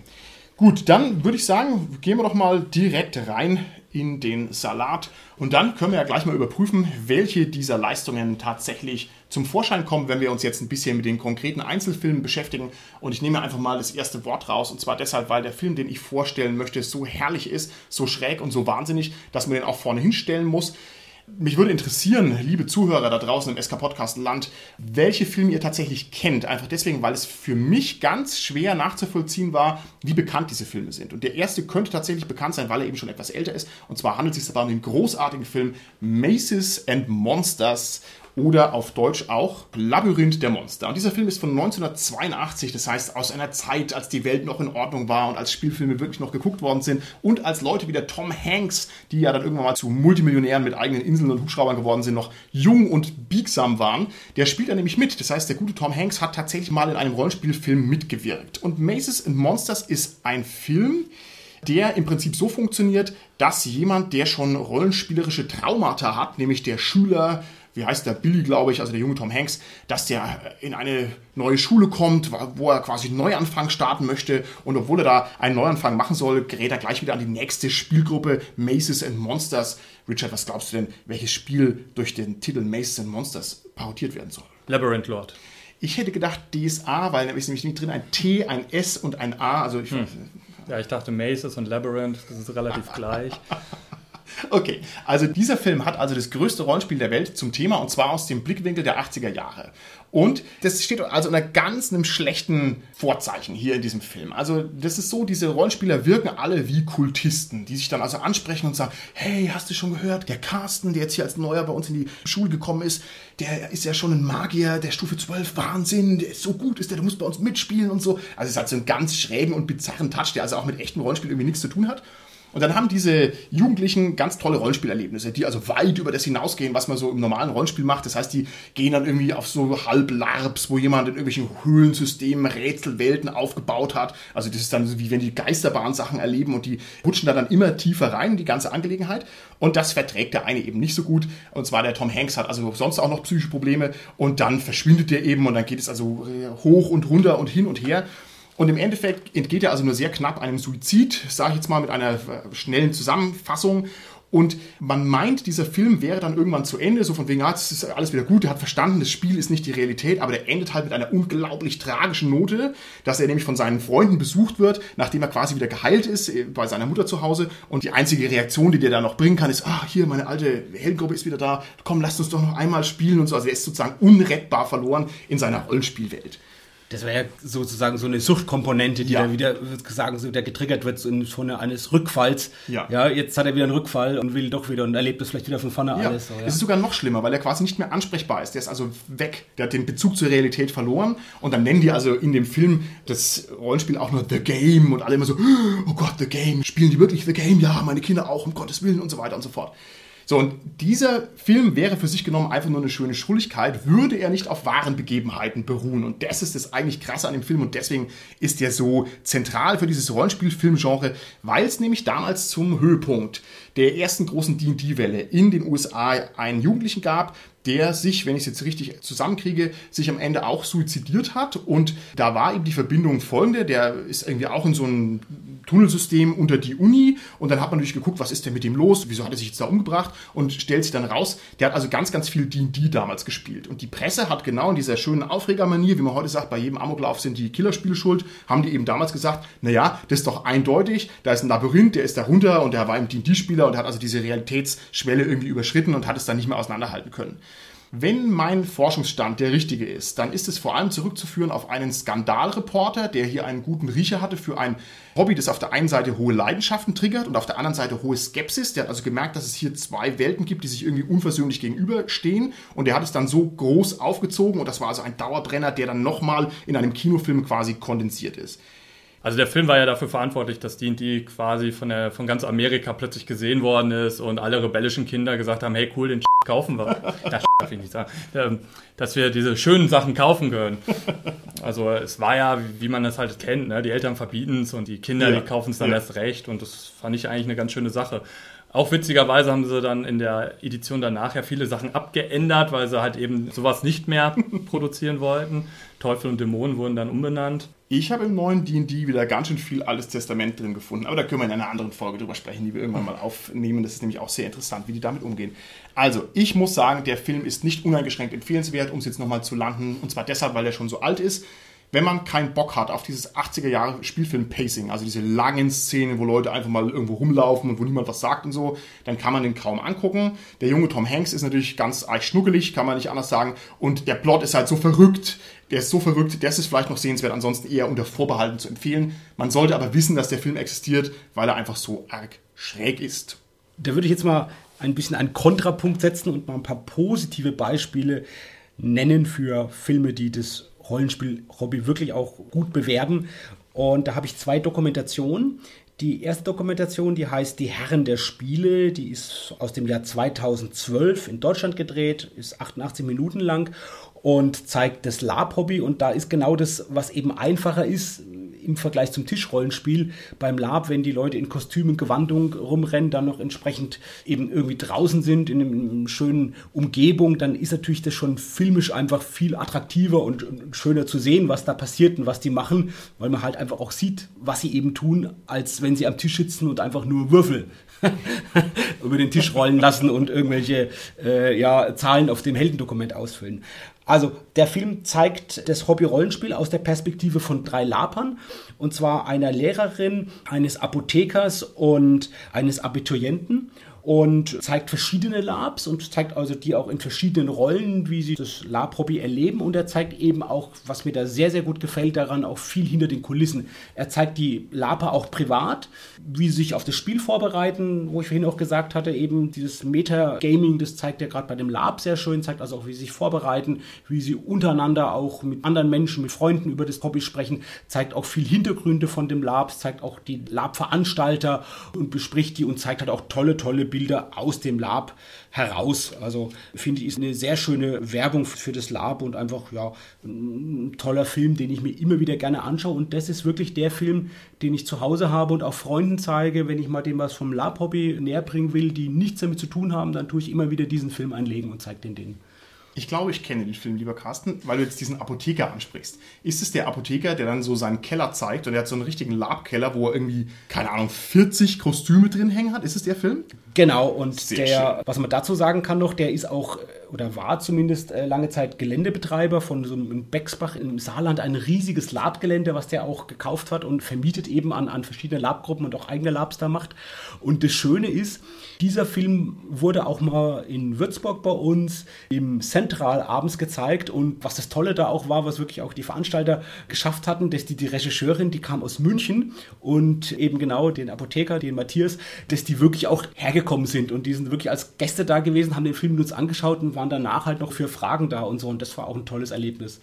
Gut, dann würde ich sagen, gehen wir doch mal direkt rein in den Salat. Und dann können wir ja gleich mal überprüfen, welche dieser Leistungen tatsächlich zum Vorschein kommen, wenn wir uns jetzt ein bisschen mit den konkreten Einzelfilmen beschäftigen. Und ich nehme einfach mal das erste Wort raus. Und zwar deshalb, weil der Film, den ich vorstellen möchte, so herrlich ist, so schräg und so wahnsinnig, dass man den auch vorne hinstellen muss. Mich würde interessieren, liebe Zuhörer da draußen im SK Podcast Land, welche Filme ihr tatsächlich kennt. Einfach deswegen, weil es für mich ganz schwer nachzuvollziehen war, wie bekannt diese Filme sind. Und der erste könnte tatsächlich bekannt sein, weil er eben schon etwas älter ist. Und zwar handelt es sich dabei um den großartigen Film Mazes and Monsters oder auf Deutsch auch Labyrinth der Monster. Und dieser Film ist von 1982, das heißt aus einer Zeit, als die Welt noch in Ordnung war und als Spielfilme wirklich noch geguckt worden sind und als Leute wie der Tom Hanks, die ja dann irgendwann mal zu Multimillionären mit eigenen Inseln und Hubschraubern geworden sind, noch jung und biegsam waren. Der spielt da nämlich mit. Das heißt, der gute Tom Hanks hat tatsächlich mal in einem Rollenspielfilm mitgewirkt. Und Mazes and Monsters ist ein Film, der im Prinzip so funktioniert, dass jemand, der schon rollenspielerische Traumata hat, nämlich der Schüler, wie heißt der, Billy, glaube ich, also der junge Tom Hanks, dass der in eine neue Schule kommt, wo er quasi einen Neuanfang starten möchte. Und obwohl er da einen Neuanfang machen soll, gerät er gleich wieder an die nächste Spielgruppe, Mazes and Monsters. Richard, was glaubst du denn, welches Spiel durch den Titel Mazes and Monsters parodiert werden soll? Labyrinth Lord. Ich hätte gedacht DSA, weil da ist nämlich nicht drin ein T, ein S und ein A. Also ja, ich dachte Mazes und Labyrinth, das ist relativ gleich. Okay, also dieser Film hat also das größte Rollenspiel der Welt zum Thema, und zwar aus dem Blickwinkel der 80er Jahre. Und das steht also unter ganz einem schlechten Vorzeichen hier in diesem Film. Also das ist so, diese Rollenspieler wirken alle wie Kultisten, die sich dann also ansprechen und sagen, hey, hast du schon gehört, der Carsten, der jetzt hier als Neuer bei uns in die Schule gekommen ist, der ist ja schon ein Magier, der Stufe 12, Wahnsinn, der ist so gut, ist der muss bei uns mitspielen und so. Also es ist halt so einen ganz schrägen und bizarren Touch, der also auch mit echtem Rollenspiel irgendwie nichts zu tun hat. Und dann haben diese Jugendlichen ganz tolle Rollenspielerlebnisse, die also weit über das hinausgehen, was man so im normalen Rollenspiel macht. Das heißt, die gehen dann irgendwie auf so Halblarps, wo jemand in irgendwelchen Höhlensystemen Rätselwelten aufgebaut hat. Also das ist dann so, wie wenn die Geisterbahn-Sachen erleben, und die rutschen da dann immer tiefer rein in die ganze Angelegenheit. Und das verträgt der eine eben nicht so gut. Und zwar der Tom Hanks hat also sonst auch noch psychische Probleme. Und dann verschwindet der eben und dann geht es also hoch und runter und hin und her. Und im Endeffekt entgeht er also nur sehr knapp einem Suizid, sage ich jetzt mal mit einer schnellen Zusammenfassung. Und man meint, dieser Film wäre dann irgendwann zu Ende, so von wegen, ja, es ist alles wieder gut, er hat verstanden, das Spiel ist nicht die Realität, aber der endet halt mit einer unglaublich tragischen Note, dass er nämlich von seinen Freunden besucht wird, nachdem er quasi wieder geheilt ist, bei seiner Mutter zu Hause. Und die einzige Reaktion, die der da noch bringen kann, ist, ah, hier, meine alte Heldengruppe ist wieder da, komm, lasst uns doch noch einmal spielen und so. Also er ist sozusagen unrettbar verloren in seiner Rollenspielwelt. Das wäre ja sozusagen so eine Suchtkomponente, die dann wieder sagen, so der getriggert wird in Form eines Rückfalls. Ja. Ja, jetzt hat er wieder einen Rückfall und will doch wieder und erlebt das vielleicht wieder von vorne alles. So, ja. Es ist sogar noch schlimmer, weil er quasi nicht mehr ansprechbar ist. Der ist also weg. Der hat den Bezug zur Realität verloren. Und dann nennen die also in dem Film das Rollenspiel auch nur The Game und alle immer so, oh Gott, The Game. Spielen die wirklich The Game? Ja, meine Kinder auch, um Gottes Willen und so weiter und so fort. So, und dieser Film wäre für sich genommen einfach nur eine schöne Schrulligkeit, würde er nicht auf wahren Begebenheiten beruhen. Und das ist das eigentlich Krasse an dem Film und deswegen ist er so zentral für dieses Rollenspielfilmgenre, weil es nämlich damals zum Höhepunkt der ersten großen D&D-Welle in den USA einen Jugendlichen gab, der sich, wenn ich es jetzt richtig zusammenkriege, sich am Ende auch suizidiert hat. Und da war eben die Verbindung folgende, der ist irgendwie auch in so einem Tunnelsystem unter die Uni und dann hat man natürlich geguckt, was ist denn mit dem los, wieso hat er sich jetzt da umgebracht und stellt sich dann raus, der hat also ganz, ganz viel D&D damals gespielt. Und die Presse hat genau in dieser schönen Aufregermanier, wie man heute sagt, bei jedem Amoklauf sind die Killerspiele schuld, haben die eben damals gesagt, naja, das ist doch eindeutig, da ist ein Labyrinth, der ist da runter und der war eben D&D-Spieler und hat also diese Realitätsschwelle irgendwie überschritten und hat es dann nicht mehr auseinanderhalten können. Wenn mein Forschungsstand der richtige ist, dann ist es vor allem zurückzuführen auf einen Skandalreporter, der hier einen guten Riecher hatte für ein Hobby, das auf der einen Seite hohe Leidenschaften triggert und auf der anderen Seite hohe Skepsis. Der hat also gemerkt, dass es hier zwei Welten gibt, die sich irgendwie unversöhnlich gegenüberstehen und der hat es dann so groß aufgezogen und das war also ein Dauerbrenner, der dann nochmal in einem Kinofilm quasi kondensiert ist. Also der Film war ja dafür verantwortlich, dass D&D quasi von ganz Amerika plötzlich gesehen worden ist und alle rebellischen Kinder gesagt haben, hey cool, den kaufen wir. Das darf ich nicht sagen. Dass wir diese schönen Sachen kaufen können. Also es war ja, wie man das halt kennt, ne? Die Eltern verbieten es und die Kinder, die kaufen es dann erst recht und das fand ich eigentlich eine ganz schöne Sache. Auch witzigerweise haben sie dann in der Edition danach ja viele Sachen abgeändert, weil sie halt eben sowas nicht mehr produzieren wollten. Teufel und Dämonen wurden dann umbenannt. Ich habe im neuen D&D wieder ganz schön viel Altes Testament drin gefunden. Aber da können wir in einer anderen Folge drüber sprechen, die wir irgendwann mal aufnehmen. Das ist nämlich auch sehr interessant, wie die damit umgehen. Also, ich muss sagen, der Film ist nicht uneingeschränkt empfehlenswert, um es jetzt nochmal zu landen. Und zwar deshalb, weil der schon so alt ist. Wenn man keinen Bock hat auf dieses 80er-Jahre-Spielfilm-Pacing, also diese langen Szenen, wo Leute einfach mal irgendwo rumlaufen und wo niemand was sagt und so, dann kann man den kaum angucken. Der junge Tom Hanks ist natürlich ganz eichschnuckelig, kann man nicht anders sagen. Und der Plot ist halt so verrückt. Der ist so verrückt, das ist vielleicht noch sehenswert, ansonsten eher unter Vorbehalten zu empfehlen. Man sollte aber wissen, dass der Film existiert, weil er einfach so arg schräg ist. Da würde ich jetzt mal ein bisschen einen Kontrapunkt setzen und mal ein paar positive Beispiele nennen für Filme, die das Rollenspiel-Hobby wirklich auch gut bewerben. Und da habe ich zwei Dokumentationen. Die erste Dokumentation, die heißt Die Herren der Spiele, die ist aus dem Jahr 2012 in Deutschland gedreht, ist 88 Minuten lang und zeigt das LARP-Hobby. Und da ist genau das, was eben einfacher ist im Vergleich zum Tischrollenspiel. Beim LARP, wenn die Leute in Kostümen, Gewandung rumrennen, dann noch entsprechend eben irgendwie draußen sind, in einer schönen Umgebung, dann ist natürlich das schon filmisch einfach viel attraktiver und schöner zu sehen, was da passiert und was die machen, weil man halt einfach auch sieht, was sie eben tun, als wenn sie am Tisch sitzen und einfach nur Würfel über den Tisch rollen lassen und irgendwelche Zahlen auf dem Heldendokument ausfüllen. Also der Film zeigt das Hobby-Rollenspiel aus der Perspektive von 3 LARPern, und zwar einer Lehrerin, eines Apothekers und eines Abiturienten, und zeigt verschiedene LARPs und zeigt also die auch in verschiedenen Rollen, wie sie das LARP-Hobby erleben, und er zeigt eben auch, was mir da sehr, sehr gut gefällt daran, auch viel hinter den Kulissen. Er zeigt die LARPer auch privat, wie sie sich auf das Spiel vorbereiten, wo ich vorhin auch gesagt hatte, eben dieses Metagaming, das zeigt er gerade bei dem LARP sehr schön, zeigt also auch, wie sie sich vorbereiten, wie sie untereinander auch mit anderen Menschen, mit Freunden über das Hobby sprechen, zeigt auch viel Hintergründe von dem LARP, zeigt auch die LARP-Veranstalter und bespricht die und zeigt halt auch tolle Bilder aus dem LARP heraus. Also finde ich, ist eine sehr schöne Werbung für das LARP und einfach ein toller Film, den ich mir immer wieder gerne anschaue, und das ist wirklich der Film, den ich zu Hause habe und auch Freunden zeige, wenn ich mal dem was vom LARP-Hobby näher bringen will, die nichts damit zu tun haben, dann tue ich immer wieder diesen Film einlegen und zeige den denen. Ich glaube, ich kenne den Film, lieber Carsten, weil du jetzt diesen Apotheker ansprichst. Ist es der Apotheker, der dann so seinen Keller zeigt und der hat so einen richtigen Labkeller, wo er irgendwie, keine Ahnung, 40 Kostüme drin hängen hat? Ist es der Film? Genau, und was man dazu sagen kann noch, der ist auch, oder war zumindest lange Zeit Geländebetreiber von so einem Bexbach im Saarland, ein riesiges Labgelände, was der auch gekauft hat und vermietet eben an verschiedene Labgruppen und auch eigene Labs da macht. Und das Schöne ist, dieser Film wurde auch mal in Würzburg bei uns im Zentral abends gezeigt, und was das Tolle da auch war, was wirklich auch die Veranstalter geschafft hatten, dass die Regisseurin, die kam aus München, und eben genau den Apotheker, den Matthias, dass die wirklich auch hergekommen sind und die sind wirklich als Gäste da gewesen, haben den Film mit uns angeschaut und waren danach halt noch für Fragen da und so, und das war auch ein tolles Erlebnis.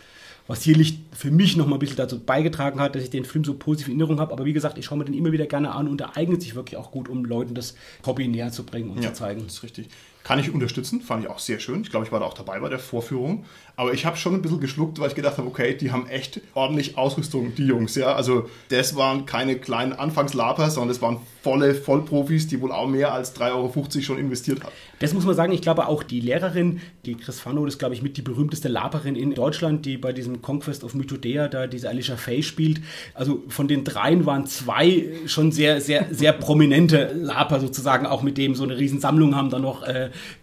Was hier für mich noch mal ein bisschen dazu beigetragen hat, dass ich den Film so positiv in Erinnerung habe. Aber wie gesagt, ich schaue mir den immer wieder gerne an und er eignet sich wirklich auch gut, um Leuten das Hobby näher zu bringen und zu zeigen. Das ist richtig. Kann ich unterstützen, fand ich auch sehr schön. Ich glaube, ich war da auch dabei bei der Vorführung. Aber ich habe schon ein bisschen geschluckt, weil ich gedacht habe, okay, die haben echt ordentlich Ausrüstung, die Jungs. Ja? Also das waren keine kleinen Anfangslaper, sondern das waren Vollprofis, die wohl auch mehr als 3,50 Euro schon investiert haben. Das muss man sagen. Ich glaube auch die Lehrerin, die Chris Fano, das ist, glaube ich, mit die berühmteste Laperin in Deutschland, die bei diesem Conquest of Mythodea da diese Alicia Fay spielt. Also von den dreien waren zwei schon sehr, sehr, sehr prominente Laper sozusagen, auch mit dem so eine Riesensammlung haben, dann noch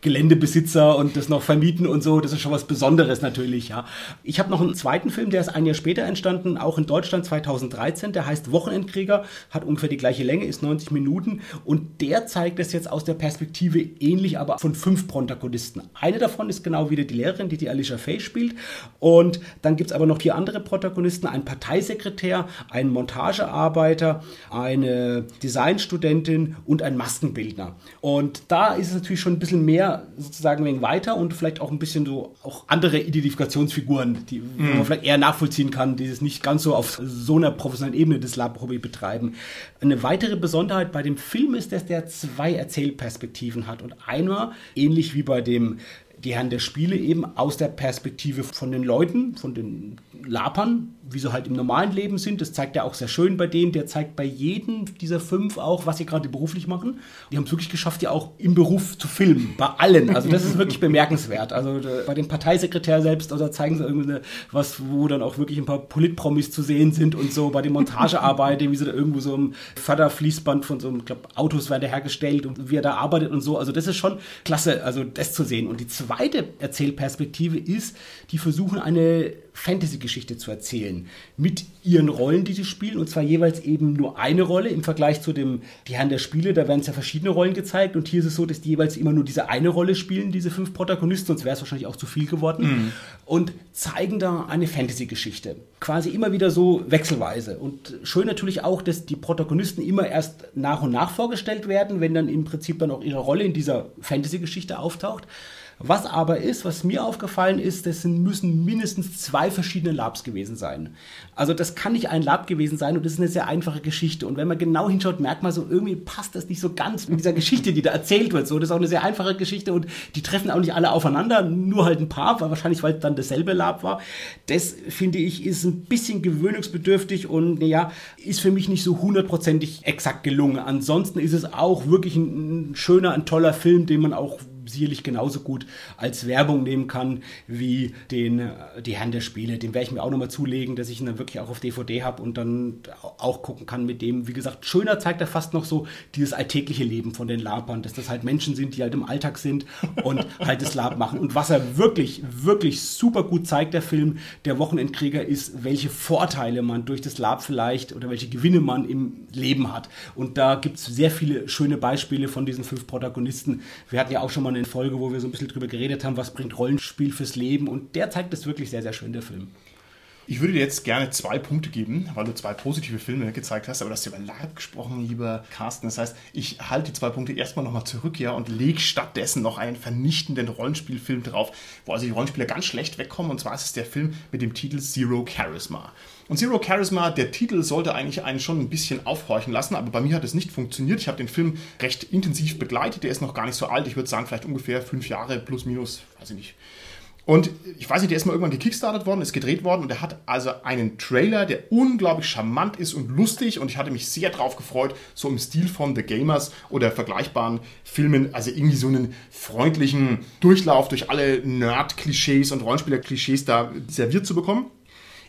Geländebesitzer und das noch vermieten und so. Das ist schon was Besonderes natürlich, ja. Ich habe noch einen zweiten Film, der ist ein Jahr später entstanden, auch in Deutschland 2013. Der heißt Wochenendkrieger, hat ungefähr die gleiche Länge, ist 90 Minuten und der zeigt das jetzt aus der Perspektive ähnlich, aber von 5 Protagonisten. Eine davon ist genau wieder die Lehrerin, die Alicia Fay spielt, und dann gibt es aber noch 4 andere Protagonisten, einen Parteisekretär, einen Montagearbeiter, eine Designstudentin und einen Maskenbildner. Und da ist es natürlich schon ein bisschen mehr sozusagen wegen weiter und vielleicht auch ein bisschen so auch andere Identifikationsfiguren, die man vielleicht eher nachvollziehen kann, die es nicht ganz so auf so einer professionellen Ebene des Lab-Hobby betreiben. Eine weitere Besonderheit bei dem Film ist, dass der 2 Erzählperspektiven hat, und einmal, ähnlich wie bei dem Die Herren der Spiele, eben aus der Perspektive von den Leuten, von den Lapern, wie sie halt im normalen Leben sind. Das zeigt er auch sehr schön bei denen. Der zeigt bei jedem dieser 5 auch, was sie gerade beruflich machen. Die haben es wirklich geschafft, die auch im Beruf zu filmen. Bei allen. Also das ist wirklich bemerkenswert. Also bei dem Parteisekretär selbst, also zeigen sie irgendwas, wo dann auch wirklich ein paar Politpromis zu sehen sind und so. Bei den Montagearbeiten, wie sie da irgendwo so ein Förderfließband von so einem, Autos werden da hergestellt und wie er da arbeitet und so. Also das ist schon klasse, also das zu sehen. Und die zweite Erzählperspektive ist, die versuchen eine Fantasy-Geschichte zu erzählen mit ihren Rollen, die sie spielen, und zwar jeweils eben nur eine Rolle im Vergleich zu dem Die Herren der Spiele, da werden es ja verschiedene Rollen gezeigt, und hier ist es so, dass die jeweils immer nur diese eine Rolle spielen, diese 5 Protagonisten, sonst wäre es wahrscheinlich auch zu viel geworden, und zeigen da eine Fantasy-Geschichte. Quasi immer wieder so wechselweise, und schön natürlich auch, dass die Protagonisten immer erst nach und nach vorgestellt werden, wenn dann im Prinzip dann auch ihre Rolle in dieser Fantasy-Geschichte auftaucht. Was aber ist, was mir aufgefallen ist, das müssen mindestens 2 verschiedene Labs gewesen sein. Also das kann nicht ein Lab gewesen sein, und das ist eine sehr einfache Geschichte. Und wenn man genau hinschaut, merkt man so, irgendwie passt das nicht so ganz mit dieser Geschichte, die da erzählt wird. So, das ist auch eine sehr einfache Geschichte und die treffen auch nicht alle aufeinander, nur halt ein paar, wahrscheinlich weil es dann dasselbe Lab war. Das, finde ich, ist ein bisschen gewöhnungsbedürftig und ist für mich nicht so 100% exakt gelungen. Ansonsten ist es auch wirklich ein schöner, ein toller Film, den man auch sicherlich genauso gut als Werbung nehmen kann wie die Herren der Spiele. Den werde ich mir auch nochmal zulegen, dass ich ihn dann wirklich auch auf DVD habe und dann auch gucken kann mit dem. Wie gesagt, schöner zeigt er fast noch so dieses alltägliche Leben von den Labern, dass das halt Menschen sind, die halt im Alltag sind und halt das Lab machen. Und was er wirklich, wirklich super gut zeigt, der Film, der Wochenendkrieger, ist, welche Vorteile man durch das Lab vielleicht oder welche Gewinne man im Leben hat. Und da gibt es sehr viele schöne Beispiele von diesen 5 Protagonisten. Wir hatten ja auch schon mal eine Folge, wo wir so ein bisschen drüber geredet haben, was bringt Rollenspiel fürs Leben, und der zeigt das wirklich sehr, sehr schön, der Film. Ich würde dir jetzt gerne 2 Punkte geben, weil du 2 positive Filme gezeigt hast, aber das ist über Lab gesprochen, lieber Carsten. Das heißt, ich halte die 2 Punkte erstmal nochmal zurück, und lege stattdessen noch einen vernichtenden Rollenspielfilm drauf, wo also die Rollenspieler ganz schlecht wegkommen, und zwar ist es der Film mit dem Titel Zero Charisma. Und Zero Charisma, der Titel sollte eigentlich einen schon ein bisschen aufhorchen lassen, aber bei mir hat es nicht funktioniert. Ich habe den Film recht intensiv begleitet, der ist noch gar nicht so alt, ich würde sagen vielleicht ungefähr 5 Jahre plus minus, weiß ich nicht. Und ich weiß nicht, der ist mal irgendwann gekickstartet worden, ist gedreht worden und er hat also einen Trailer, der unglaublich charmant ist und lustig, und ich hatte mich sehr drauf gefreut, so im Stil von The Gamers oder vergleichbaren Filmen, also irgendwie so einen freundlichen Durchlauf durch alle Nerd-Klischees und Rollenspieler-Klischees da serviert zu bekommen.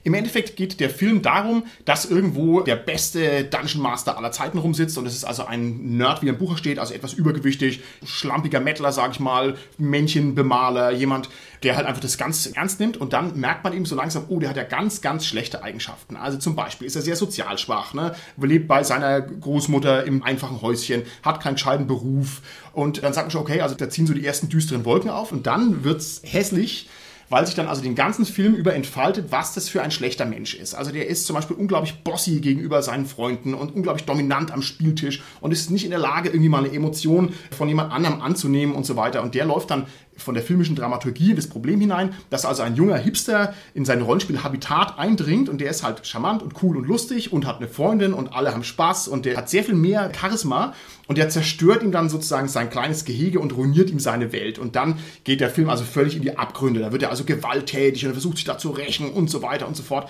Im Endeffekt geht der Film darum, dass irgendwo der beste Dungeon Master aller Zeiten rumsitzt, und es ist also ein Nerd, wie er im Buche steht, also etwas übergewichtig, schlampiger Mettler, sag ich mal, Männchenbemaler, jemand, der halt einfach das ganz ernst nimmt, und dann merkt man eben so langsam, oh, der hat ja ganz, ganz schlechte Eigenschaften. Also zum Beispiel ist er sehr sozial schwach, ne? Lebt bei seiner Großmutter im einfachen Häuschen, hat keinen gescheiten Beruf, und dann sagt man schon, okay, also da ziehen so die ersten düsteren Wolken auf, und dann wird's hässlich, weil sich dann also den ganzen Film über entfaltet, was das für ein schlechter Mensch ist. Also der ist zum Beispiel unglaublich bossy gegenüber seinen Freunden und unglaublich dominant am Spieltisch und ist nicht in der Lage, irgendwie mal eine Emotion von jemand anderem anzunehmen und so weiter. Und der läuft dann von der filmischen Dramaturgie das Problem hinein, dass also ein junger Hipster in sein Rollenspielhabitat eindringt, und der ist halt charmant und cool und lustig und hat eine Freundin und alle haben Spaß und der hat sehr viel mehr Charisma, und der zerstört ihm dann sozusagen sein kleines Gehege und ruiniert ihm seine Welt, und dann geht der Film also völlig in die Abgründe. Da wird er also gewalttätig und versucht sich da zu rächen und so weiter und so fort.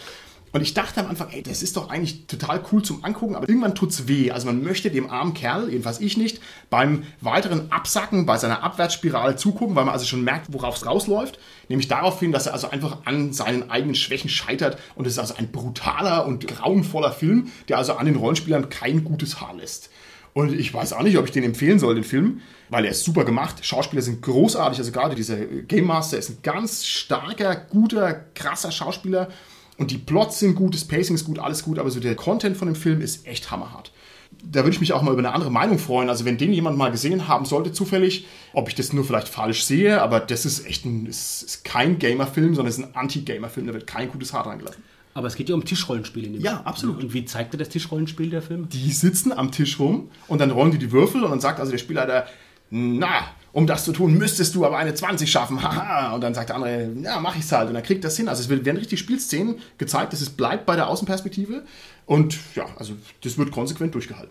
Und ich dachte am Anfang, ey, das ist doch eigentlich total cool zum Angucken, aber irgendwann tut's weh. Also man möchte dem armen Kerl, jedenfalls ich nicht, beim weiteren Absacken, bei seiner Abwärtsspirale zugucken, weil man also schon merkt, worauf es rausläuft. Nämlich darauf hin, dass er also einfach an seinen eigenen Schwächen scheitert, und es ist also ein brutaler und grauenvoller Film, der also an den Rollenspielern kein gutes Haar lässt. Und ich weiß auch nicht, ob ich den empfehlen soll, den Film, weil er ist super gemacht. Schauspieler sind großartig, also gerade dieser Game Master ist ein ganz starker, guter, krasser Schauspieler. Und die Plots sind gut, das Pacing ist gut, alles gut, aber so der Content von dem Film ist echt hammerhart. Da würde ich mich auch mal über eine andere Meinung freuen. Also wenn den jemand mal gesehen haben sollte, zufällig, ob ich das nur vielleicht falsch sehe, aber das ist echt ist kein Gamer-Film, sondern es ist ein Anti-Gamer-Film, da wird kein gutes Haar dran gelassen. Aber es geht ja um Tischrollenspiele in dem Film. Ja, absolut. Und wie zeigt er das Tischrollenspiel, der Film? Die sitzen am Tisch rum und dann rollen die Würfel und dann sagt also der Spielleiter, na, um das zu tun, müsstest du aber eine 20 schaffen. Haha. Und dann sagt der andere, ja, mach ich's halt. Und dann kriegt das hin. Also es werden richtig Spielszenen gezeigt. Es bleibt bei der Außenperspektive. Und ja, also das wird konsequent durchgehalten.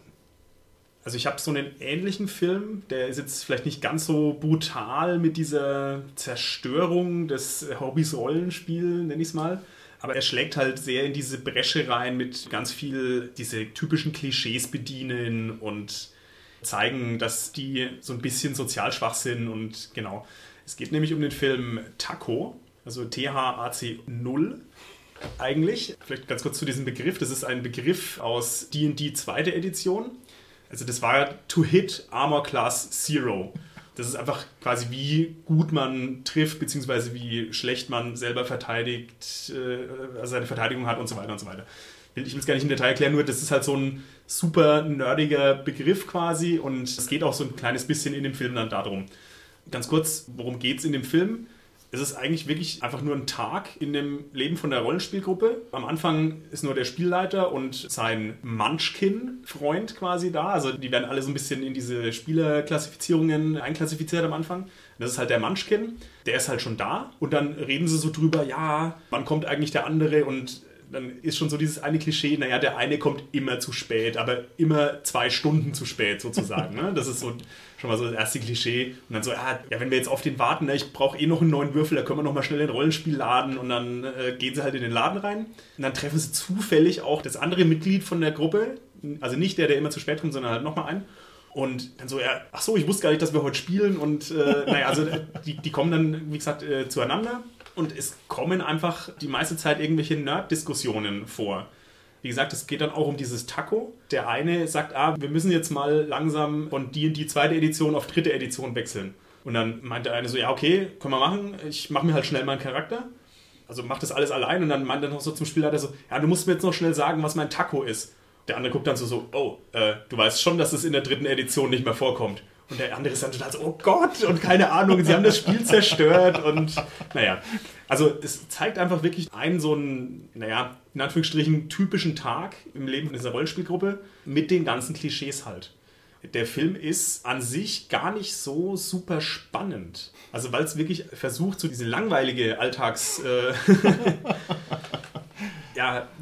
Also ich habe so einen ähnlichen Film, der ist jetzt vielleicht nicht ganz so brutal mit dieser Zerstörung des Hobbys Rollenspiel, nenne ich es mal. Aber er schlägt halt sehr in diese Bresche rein mit ganz viel diese typischen Klischees bedienen und zeigen, dass die so ein bisschen sozial schwach sind, und genau. Es geht nämlich um den Film THAC0, also THAC0 eigentlich. Vielleicht ganz kurz zu diesem Begriff. Das ist ein Begriff aus D&D 2. Edition. Also das war To Hit Armor Class 0. Das ist einfach quasi, wie gut man trifft, beziehungsweise wie schlecht man selber verteidigt, also seine Verteidigung hat und so weiter und so weiter. Ich will es gar nicht im Detail erklären, nur das ist halt so ein super nerdiger Begriff quasi, und es geht auch so ein kleines bisschen in dem Film dann darum. Ganz kurz, worum geht es in dem Film? Es ist eigentlich wirklich einfach nur ein Tag in dem Leben von der Rollenspielgruppe. Am Anfang ist nur der Spielleiter und sein Munchkin-Freund quasi da. Also die werden alle so ein bisschen in diese Spielerklassifizierungen einklassifiziert am Anfang. Das ist halt der Munchkin, der ist halt schon da, und dann reden sie so drüber, ja, wann kommt eigentlich der andere, und dann ist schon so dieses eine Klischee, naja, der eine kommt immer zu spät, aber immer 2 Stunden zu spät sozusagen. Ne? Das ist so schon mal so das erste Klischee. Und dann so, ja, wenn wir jetzt auf den warten, ich brauche noch einen neuen Würfel, da können wir noch mal schnell ein Rollenspiel laden. Und dann gehen sie halt in den Laden rein. Und dann treffen sie zufällig auch das andere Mitglied von der Gruppe. Also nicht der, der immer zu spät kommt, sondern halt nochmal einen. Und dann so, ja, ach so, ich wusste gar nicht, dass wir heute spielen. Und naja, also die kommen dann, wie gesagt, zueinander. Und es kommen einfach die meiste Zeit irgendwelche Nerd-Diskussionen vor. Wie gesagt, es geht dann auch um dieses THAC0. Der eine sagt, wir müssen jetzt mal langsam von D&D 2. Edition auf 3. Edition wechseln. Und dann meint der eine so, ja okay, können wir machen. Ich mache mir halt schnell meinen Charakter. Also macht das alles allein. Und dann meint er noch so zum Spielleiter so, ja, du musst mir jetzt noch schnell sagen, was mein THAC0 ist. Der andere guckt dann so, du weißt schon, dass es in der 3. Edition nicht mehr vorkommt. Und der andere ist dann total so, oh Gott, und keine Ahnung, sie haben das Spiel zerstört und naja. Also es zeigt einfach wirklich einen, naja, in Anführungsstrichen typischen Tag im Leben dieser Rollenspielgruppe mit den ganzen Klischees halt. Der Film ist an sich gar nicht so super spannend. Also weil es wirklich versucht, so diese langweilige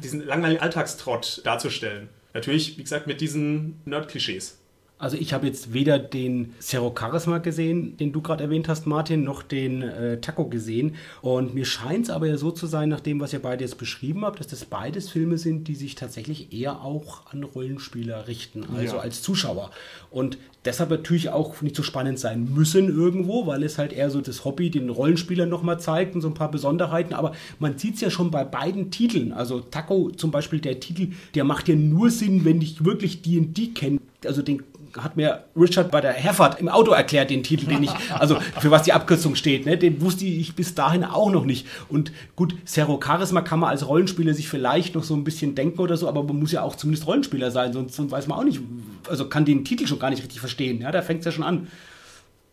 diesen langweiligen Alltagstrott darzustellen. Natürlich, wie gesagt, mit diesen Nerd-Klischees. Also ich habe jetzt weder den Zero Charisma gesehen, den du gerade erwähnt hast, Martin, noch den THAC0 gesehen. Und mir scheint es aber ja so zu sein, nach dem, was ihr beide jetzt beschrieben habt, dass das beides Filme sind, die sich tatsächlich eher auch an Rollenspieler richten, also als Zuschauer. Und deshalb natürlich auch nicht so spannend sein müssen irgendwo, weil es halt eher so das Hobby den Rollenspielern nochmal zeigt und so ein paar Besonderheiten. Aber man sieht es ja schon bei beiden Titeln. Also THAC0 zum Beispiel, der Titel, der macht ja nur Sinn, wenn ich wirklich D&D kenne. Also den hat mir Richard bei der Herfahrt im Auto erklärt, den Titel, den ich, also für was die Abkürzung steht, ne? Den wusste ich bis dahin auch noch nicht. Und gut, Zero Charisma kann man als Rollenspieler sich vielleicht noch so ein bisschen denken oder so, aber man muss ja auch zumindest Rollenspieler sein, sonst weiß man auch nicht, also kann den Titel schon gar nicht richtig verstehen, ja? Da fängt es ja schon an.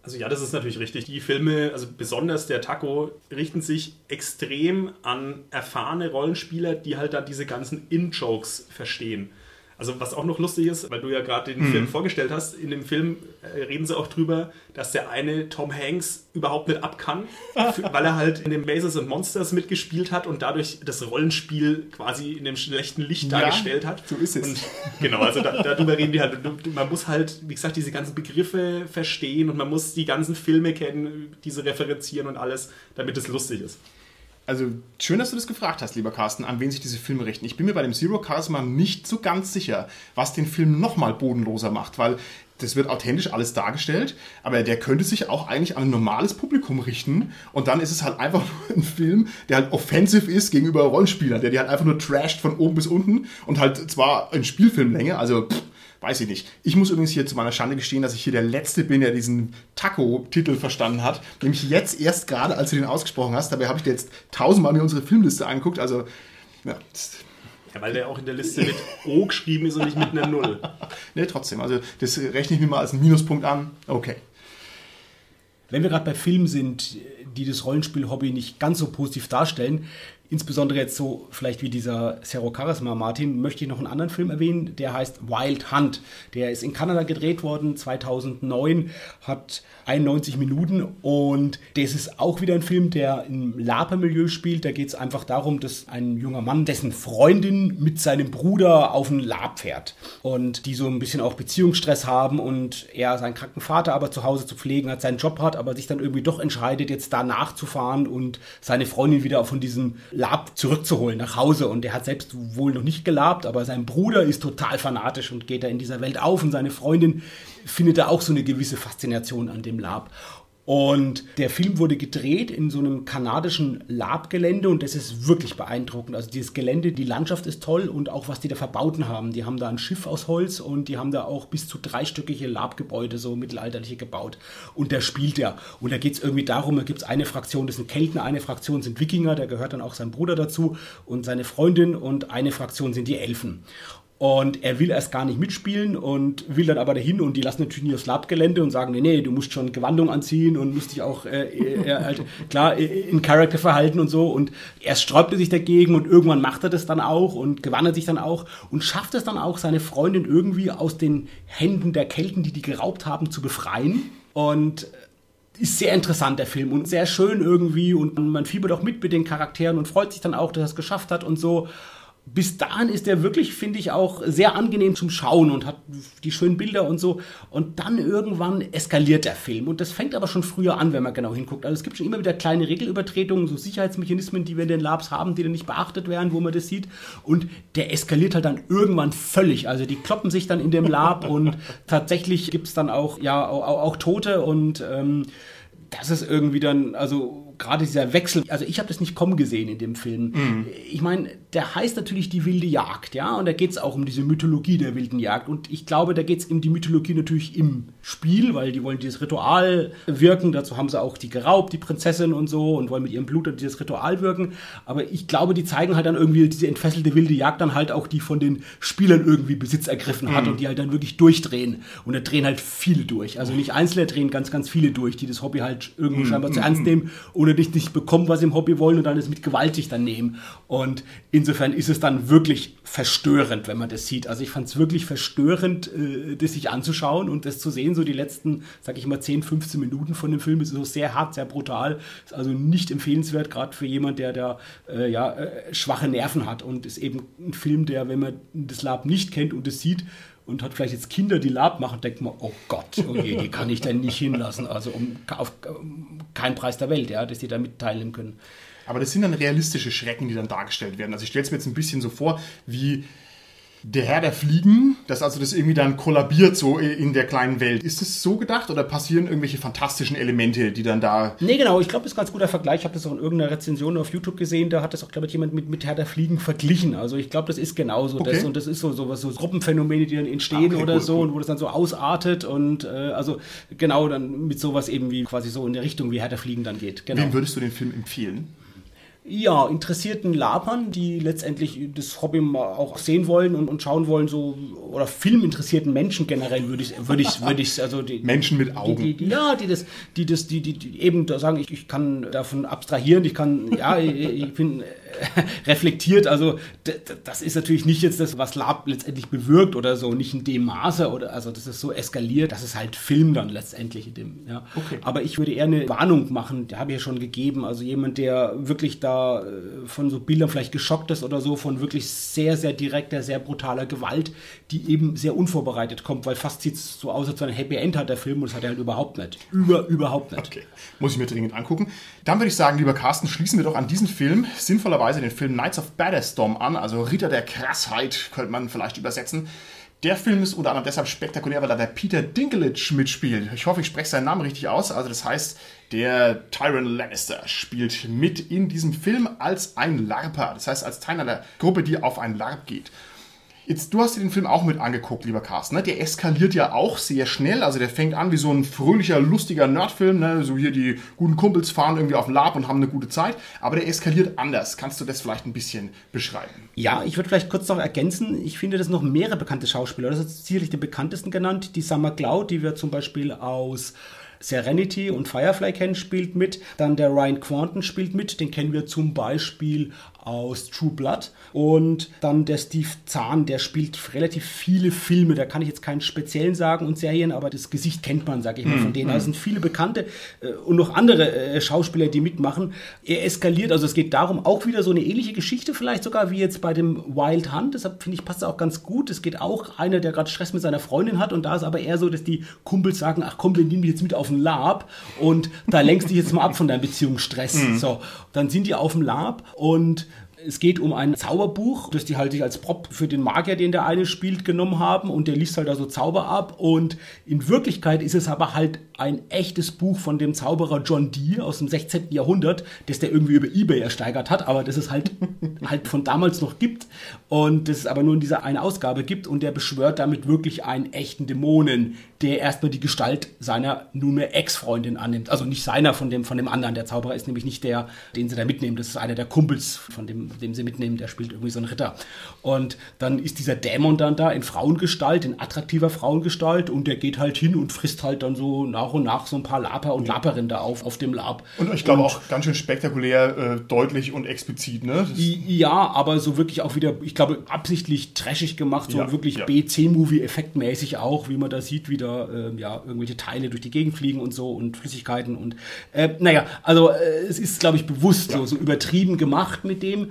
Also ja, das ist natürlich richtig. Die Filme, also besonders der THAC0, richten sich extrem an erfahrene Rollenspieler, die halt dann diese ganzen In-Jokes verstehen. Also was auch noch lustig ist, weil du ja gerade den Film vorgestellt hast, in dem Film reden sie auch drüber, dass der eine Tom Hanks überhaupt nicht ab kann, weil er halt in den Mazes and Monsters mitgespielt hat und dadurch das Rollenspiel quasi in dem schlechten Licht dargestellt hat. So ist es. Und genau, also darüber reden die halt. Man muss halt, wie gesagt, diese ganzen Begriffe verstehen und man muss die ganzen Filme kennen, diese referenzieren und alles, damit es lustig ist. Also schön, dass du das gefragt hast, lieber Carsten, an wen sich diese Filme richten. Ich bin mir bei dem Zero Charisma nicht so ganz sicher, was den Film nochmal bodenloser macht, weil das wird authentisch alles dargestellt, aber der könnte sich auch eigentlich an ein normales Publikum richten und dann ist es halt einfach nur ein Film, der halt offensiv ist gegenüber Rollenspielern, der die halt einfach nur trasht von oben bis unten und halt zwar in Spielfilmlänge, also weiß ich nicht. Ich muss übrigens hier zu meiner Schande gestehen, dass ich hier der Letzte bin, der diesen THAC0-Titel verstanden hat. Nämlich jetzt erst gerade, als du den ausgesprochen hast. Dabei habe ich dir jetzt 1000-mal mir unsere Filmliste angeguckt. Also, ja, weil der auch in der Liste mit O geschrieben ist und nicht mit einer Null. Ne, trotzdem. Also, das rechne ich mir mal als einen Minuspunkt an. Okay. Wenn wir gerade bei Filmen sind, die das Rollenspiel-Hobby nicht ganz so positiv darstellen, insbesondere jetzt so vielleicht wie dieser Zero Charisma, Martin, möchte ich noch einen anderen Film erwähnen, der heißt Wild Hunt. Der ist in Kanada gedreht worden, 2009, hat 91 Minuten und das ist auch wieder ein Film, der im Laper-Milieu spielt. Da geht es einfach darum, dass ein junger Mann, dessen Freundin mit seinem Bruder auf ein Lab fährt und die so ein bisschen auch Beziehungsstress haben und er seinen kranken Vater aber zu Hause zu pflegen hat, seinen Job hat, aber sich dann irgendwie doch entscheidet, jetzt da nachzufahren und seine Freundin wieder von diesem Lab zurückzuholen nach Hause und der hat selbst wohl noch nicht gelabt, aber sein Bruder ist total fanatisch und geht da in dieser Welt auf und seine Freundin findet da auch so eine gewisse Faszination an dem Lab. Und der Film wurde gedreht in so einem kanadischen Lab-Gelände und das ist wirklich beeindruckend. Also dieses Gelände, die Landschaft ist toll und auch was die da verbauten haben. Die haben da ein Schiff aus Holz und die haben da auch bis zu 3-stöckige Lab-Gebäude, so mittelalterliche gebaut. Und da spielt er. Und da geht es irgendwie darum, da gibt es eine Fraktion, das sind Kelten, eine Fraktion sind Wikinger, da gehört dann auch sein Bruder dazu und seine Freundin und eine Fraktion sind die Elfen. Und er will erst gar nicht mitspielen und will dann aber dahin und die lassen natürlich nicht aufs Lab-Gelände und sagen, nee, du musst schon Gewandung anziehen und musst dich auch halt, klar in Character verhalten und so. Und erst sträubt er sich dagegen und irgendwann macht er das dann auch und gewandert sich dann auch und schafft es dann auch, seine Freundin irgendwie aus den Händen der Kelten, die geraubt haben, zu befreien. Und ist sehr interessant, der Film, und sehr schön irgendwie und man fiebert auch mit den Charakteren und freut sich dann auch, dass er es geschafft hat und so. Bis dahin ist der wirklich, finde ich, auch sehr angenehm zum Schauen und hat die schönen Bilder und so. Und dann irgendwann eskaliert der Film. Und das fängt aber schon früher an, wenn man genau hinguckt. Also es gibt schon immer wieder kleine Regelübertretungen, so Sicherheitsmechanismen, die wir in den Labs haben, die dann nicht beachtet werden, wo man das sieht. Und der eskaliert halt dann irgendwann völlig. Also die kloppen sich dann in dem Lab und tatsächlich gibt es dann auch, ja, auch Tote. Und das ist irgendwie dann, also gerade dieser Wechsel, also ich habe das nicht kommen gesehen in dem Film. Mhm. Ich meine, der heißt natürlich Die wilde Jagd, ja, und da geht es auch um diese Mythologie der wilden Jagd und ich glaube, da geht es um die Mythologie natürlich im Spiel, weil die wollen dieses Ritual wirken, dazu haben sie auch die geraubt, die Prinzessin und so und wollen mit ihrem Blut dieses Ritual wirken, aber ich glaube, die zeigen halt dann irgendwie diese entfesselte wilde Jagd dann halt auch, die von den Spielern irgendwie Besitz ergriffen hat und die halt dann wirklich durchdrehen und da drehen halt viele durch, also nicht einzelne, drehen ganz, ganz viele durch, die das Hobby halt irgendwo scheinbar zu ernst nehmen oder nicht bekommen, was sie im Hobby wollen und dann es mit Gewalt sich dann nehmen. Und insofern ist es dann wirklich verstörend, wenn man das sieht. Also ich fand es wirklich verstörend, das sich anzuschauen und das zu sehen, so die letzten, sag ich mal, 10, 15 Minuten von dem Film ist so sehr hart, sehr brutal. Ist also nicht empfehlenswert, gerade für jemand, der da schwache Nerven hat und ist eben ein Film, der, wenn man das Lab nicht kennt und es sieht und hat vielleicht jetzt Kinder, die Lab machen, denkt man, oh Gott, oh je, die kann ich denn nicht hinlassen, also um keinen Preis der Welt, ja, dass die da mit teilnehmen können. Aber das sind dann realistische Schrecken, die dann dargestellt werden. Also ich stelle es mir jetzt ein bisschen so vor, wie der Herr der Fliegen, dass also das irgendwie dann kollabiert so in der kleinen Welt. Ist das so gedacht oder passieren irgendwelche fantastischen Elemente, die dann da... Nee, genau, ich glaube, das ist ein ganz guter Vergleich. Ich habe das auch in irgendeiner Rezension auf YouTube gesehen, da hat das auch, glaube ich, jemand mit Herr der Fliegen verglichen. Also ich glaube, das ist genauso. Okay. Das, und das ist so Gruppenphänomene, die dann entstehen cool. Und wo das dann so ausartet und also genau dann mit sowas eben wie quasi so in der Richtung wie Herr der Fliegen dann geht. Genau. Wem würdest du den Film empfehlen? Ja, interessierten Labern, die letztendlich das Hobby auch sehen wollen und schauen wollen, so, oder filminteressierten Menschen generell würde ich also die Menschen mit Augen. Die eben da sagen, ich kann davon abstrahieren, ich kann, ja, ich bin reflektiert, also das ist natürlich nicht jetzt das, was Lab letztendlich bewirkt oder so, nicht in dem Maße oder, also das ist so eskaliert, das ist halt Film dann letztendlich in dem, ja. Okay. Aber ich würde eher eine Warnung machen, die habe ich ja schon gegeben, also jemand, der wirklich da von so Bildern vielleicht geschockt ist oder so, von wirklich sehr, sehr direkter, sehr brutaler Gewalt, die eben sehr unvorbereitet kommt, weil fast sieht es so aus, als wenn ein Happy End hat der Film und das hat er halt überhaupt nicht. Überhaupt nicht. Okay, muss ich mir dringend angucken. Dann würde ich sagen, lieber Carsten, schließen wir doch an diesen Film, sinnvollerweise den Film Knights of Badassdom an, also Ritter der Krassheit, könnte man vielleicht übersetzen. Der Film ist unter anderem deshalb spektakulär, weil da der Peter Dinklage mitspielt. Ich hoffe, ich spreche seinen Namen richtig aus. Also das heißt, der Tyrion Lannister spielt mit in diesem Film als ein LARPer. Das heißt, als Teil einer Gruppe, die auf ein LARP geht. Jetzt, du hast dir den Film auch mit angeguckt, lieber Carsten. Ne? Der eskaliert ja auch sehr schnell. Also der fängt an wie so ein fröhlicher, lustiger Nerdfilm. Ne? So hier die guten Kumpels fahren irgendwie auf den Lab und haben eine gute Zeit. Aber der eskaliert anders. Kannst du das vielleicht ein bisschen beschreiben? Ja, ich würde vielleicht kurz noch ergänzen. Ich finde, das sind noch mehrere bekannte Schauspieler. Das ist sicherlich den bekanntesten genannt. Die Summer Glau, die wir zum Beispiel aus Serenity und Firefly kennen, spielt mit. Dann der Ryan Quanten spielt mit. Den kennen wir zum Beispiel aus True Blood. Und dann der Steve Zahn, der spielt relativ viele Filme. Da kann ich jetzt keinen speziellen sagen und Serien, aber das Gesicht kennt man, sage ich mal, von denen. Da sind viele bekannte und noch andere Schauspieler, die mitmachen. Er eskaliert, also es geht darum, auch wieder so eine ähnliche Geschichte vielleicht sogar wie jetzt bei dem Wild Hunt. Deshalb finde ich, passt das auch ganz gut. Es geht auch einer, der gerade Stress mit seiner Freundin hat und da ist aber eher so, dass die Kumpels sagen, ach komm, wir nehmen dich jetzt mit auf den Lab und da lenkst dich jetzt mal ab von deinem Beziehungsstress. So, dann sind die auf dem Lab und es geht um ein Zauberbuch, das die halt sich als Prop für den Magier, den der eine spielt, genommen haben und der liest halt da so Zauber ab und in Wirklichkeit ist es aber halt ein echtes Buch von dem Zauberer John Dee aus dem 16. Jahrhundert, das der irgendwie über eBay ersteigert hat, aber das es halt von damals noch gibt und das es aber nur in dieser einen Ausgabe gibt und der beschwört damit wirklich einen echten Dämonen, der erstmal die Gestalt seiner nunmehr Ex-Freundin annimmt, also nicht seiner, von dem anderen, der Zauberer ist nämlich nicht der, den sie da mitnehmen, das ist einer der Kumpels von dem sie mitnehmen, der spielt irgendwie so einen Ritter. Und dann ist dieser Dämon dann da in Frauengestalt, in attraktiver Frauengestalt und der geht halt hin und frisst halt dann so nach und nach so ein paar Laper und Laperinnen da auf dem Lab. Und ich glaube auch ganz schön spektakulär, deutlich und explizit, ne? Ja, aber so wirklich auch wieder, ich glaube, absichtlich trashig gemacht, so ja, wirklich ja. B-C-Movie-Effektmäßig auch, wie man da sieht, wie da irgendwelche Teile durch die Gegend fliegen und so und Flüssigkeiten und es ist, glaube ich, bewusst so übertrieben gemacht mit dem.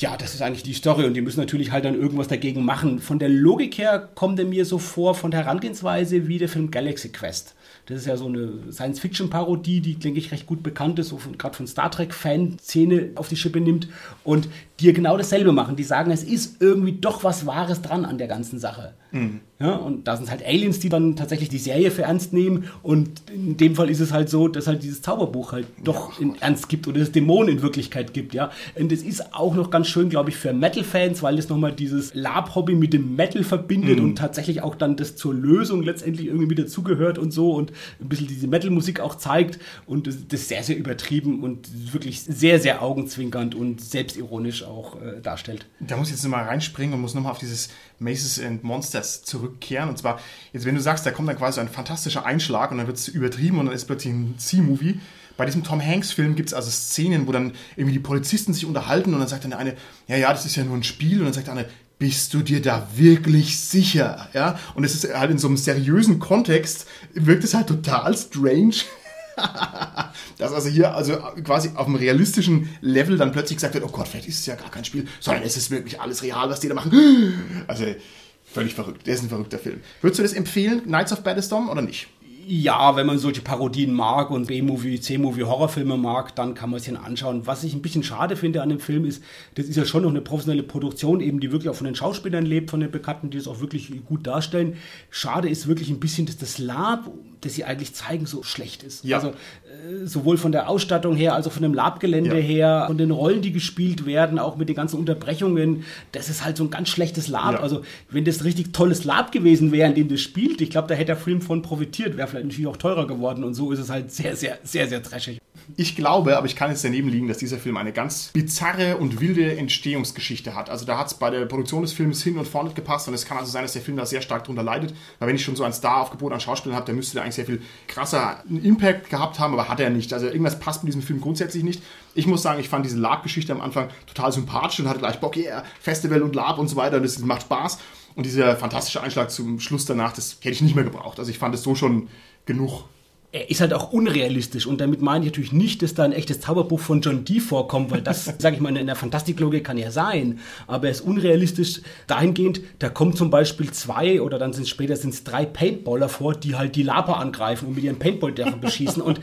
Ja, das ist eigentlich die Story und die müssen natürlich halt dann irgendwas dagegen machen. Von der Logik her kommt er mir so vor, von der Herangehensweise wie der Film Galaxy Quest. Das ist ja so eine Science-Fiction-Parodie, die, denke ich, recht gut bekannt ist, so gerade von Star Trek-Fan-Szene auf die Schippe nimmt und die genau dasselbe machen. Die sagen, es ist irgendwie doch was Wahres dran an der ganzen Sache. Mhm. Ja, und da sind halt Aliens, die dann tatsächlich die Serie für ernst nehmen und in dem Fall ist es halt so, dass halt dieses Zauberbuch halt doch in Ernst gibt oder es Dämonen in Wirklichkeit gibt. Ja. Und das ist auch noch ganz schön, glaube ich, für Metal-Fans, weil das nochmal dieses Lab-Hobby mit dem Metal verbindet und tatsächlich auch dann das zur Lösung letztendlich irgendwie mit dazugehört und so und ein bisschen diese Metal-Musik auch zeigt und das ist sehr, sehr übertrieben und wirklich sehr, sehr augenzwinkernd und selbstironisch auch darstellt. Da muss ich jetzt nochmal reinspringen und muss nochmal auf dieses Mazes and Monsters zurückkehren und zwar, jetzt wenn du sagst, da kommt dann quasi so ein fantastischer Einschlag und dann wird es übertrieben und dann ist plötzlich ein C-Movie. Bei diesem Tom-Hanks-Film gibt es also Szenen, wo dann irgendwie die Polizisten sich unterhalten und dann sagt dann der eine, ja, das ist ja nur ein Spiel und dann sagt der andere, bist du dir da wirklich sicher? Ja? Und es ist halt in so einem seriösen Kontext, wirkt es halt total strange, dass also hier also quasi auf einem realistischen Level dann plötzlich gesagt wird, oh Gott, vielleicht ist es ja gar kein Spiel, sondern es ist wirklich alles real, was die da machen. Also Völlig verrückt. Der ist ein verrückter Film. Würdest du das empfehlen, Knights of Battlestorm, oder nicht? Ja, wenn man solche Parodien mag und B-Movie, C-Movie, Horrorfilme mag, dann kann man es sich anschauen. Was ich ein bisschen schade finde an dem Film ist, das ist ja schon noch eine professionelle Produktion, eben die wirklich auch von den Schauspielern lebt, von den Bekannten, die es auch wirklich gut darstellen. Schade ist wirklich ein bisschen, dass das Lab, das sie eigentlich zeigen, so schlecht ist. Ja. Also sowohl von der Ausstattung her, also von dem Labgelände her, von den Rollen, die gespielt werden, auch mit den ganzen Unterbrechungen. Das ist halt so ein ganz schlechtes Lab. Ja. Also wenn das richtig tolles Lab gewesen wäre, in dem das spielt, ich glaube, da hätte der Film von profitiert, wäre vielleicht natürlich auch teurer geworden, und so ist es halt sehr, sehr, sehr, sehr trashig. Ich glaube, aber ich kann jetzt daneben liegen, dass dieser Film eine ganz bizarre und wilde Entstehungsgeschichte hat. Also da hat es bei der Produktion des Films hin und vorne gepasst, und es kann also sein, dass der Film da sehr stark drunter leidet, weil wenn ich schon so ein Star-Aufgebot an Schauspielern habe, dann müsste der eigentlich sehr viel krasser Impact gehabt haben, aber hat er nicht. Also irgendwas passt mit diesem Film grundsätzlich nicht. Ich muss sagen, ich fand diese Lab-Geschichte am Anfang total sympathisch und hatte gleich Bock, Festival und Lab und so weiter, und es macht Spaß. Und dieser fantastische Einschlag zum Schluss danach, das hätte ich nicht mehr gebraucht. Also ich fand es so schon genug. Er ist halt auch unrealistisch, und damit meine ich natürlich nicht, dass da ein echtes Zauberbuch von John Dee vorkommt, weil das, sage ich mal, in der Fantastiklogik kann ja sein, aber er ist unrealistisch dahingehend, da kommen zum Beispiel 2 oder dann sind später sind's 3 Paintballer vor, die halt die Lapa angreifen und mit ihren Paintball-Dörfern beschießen, und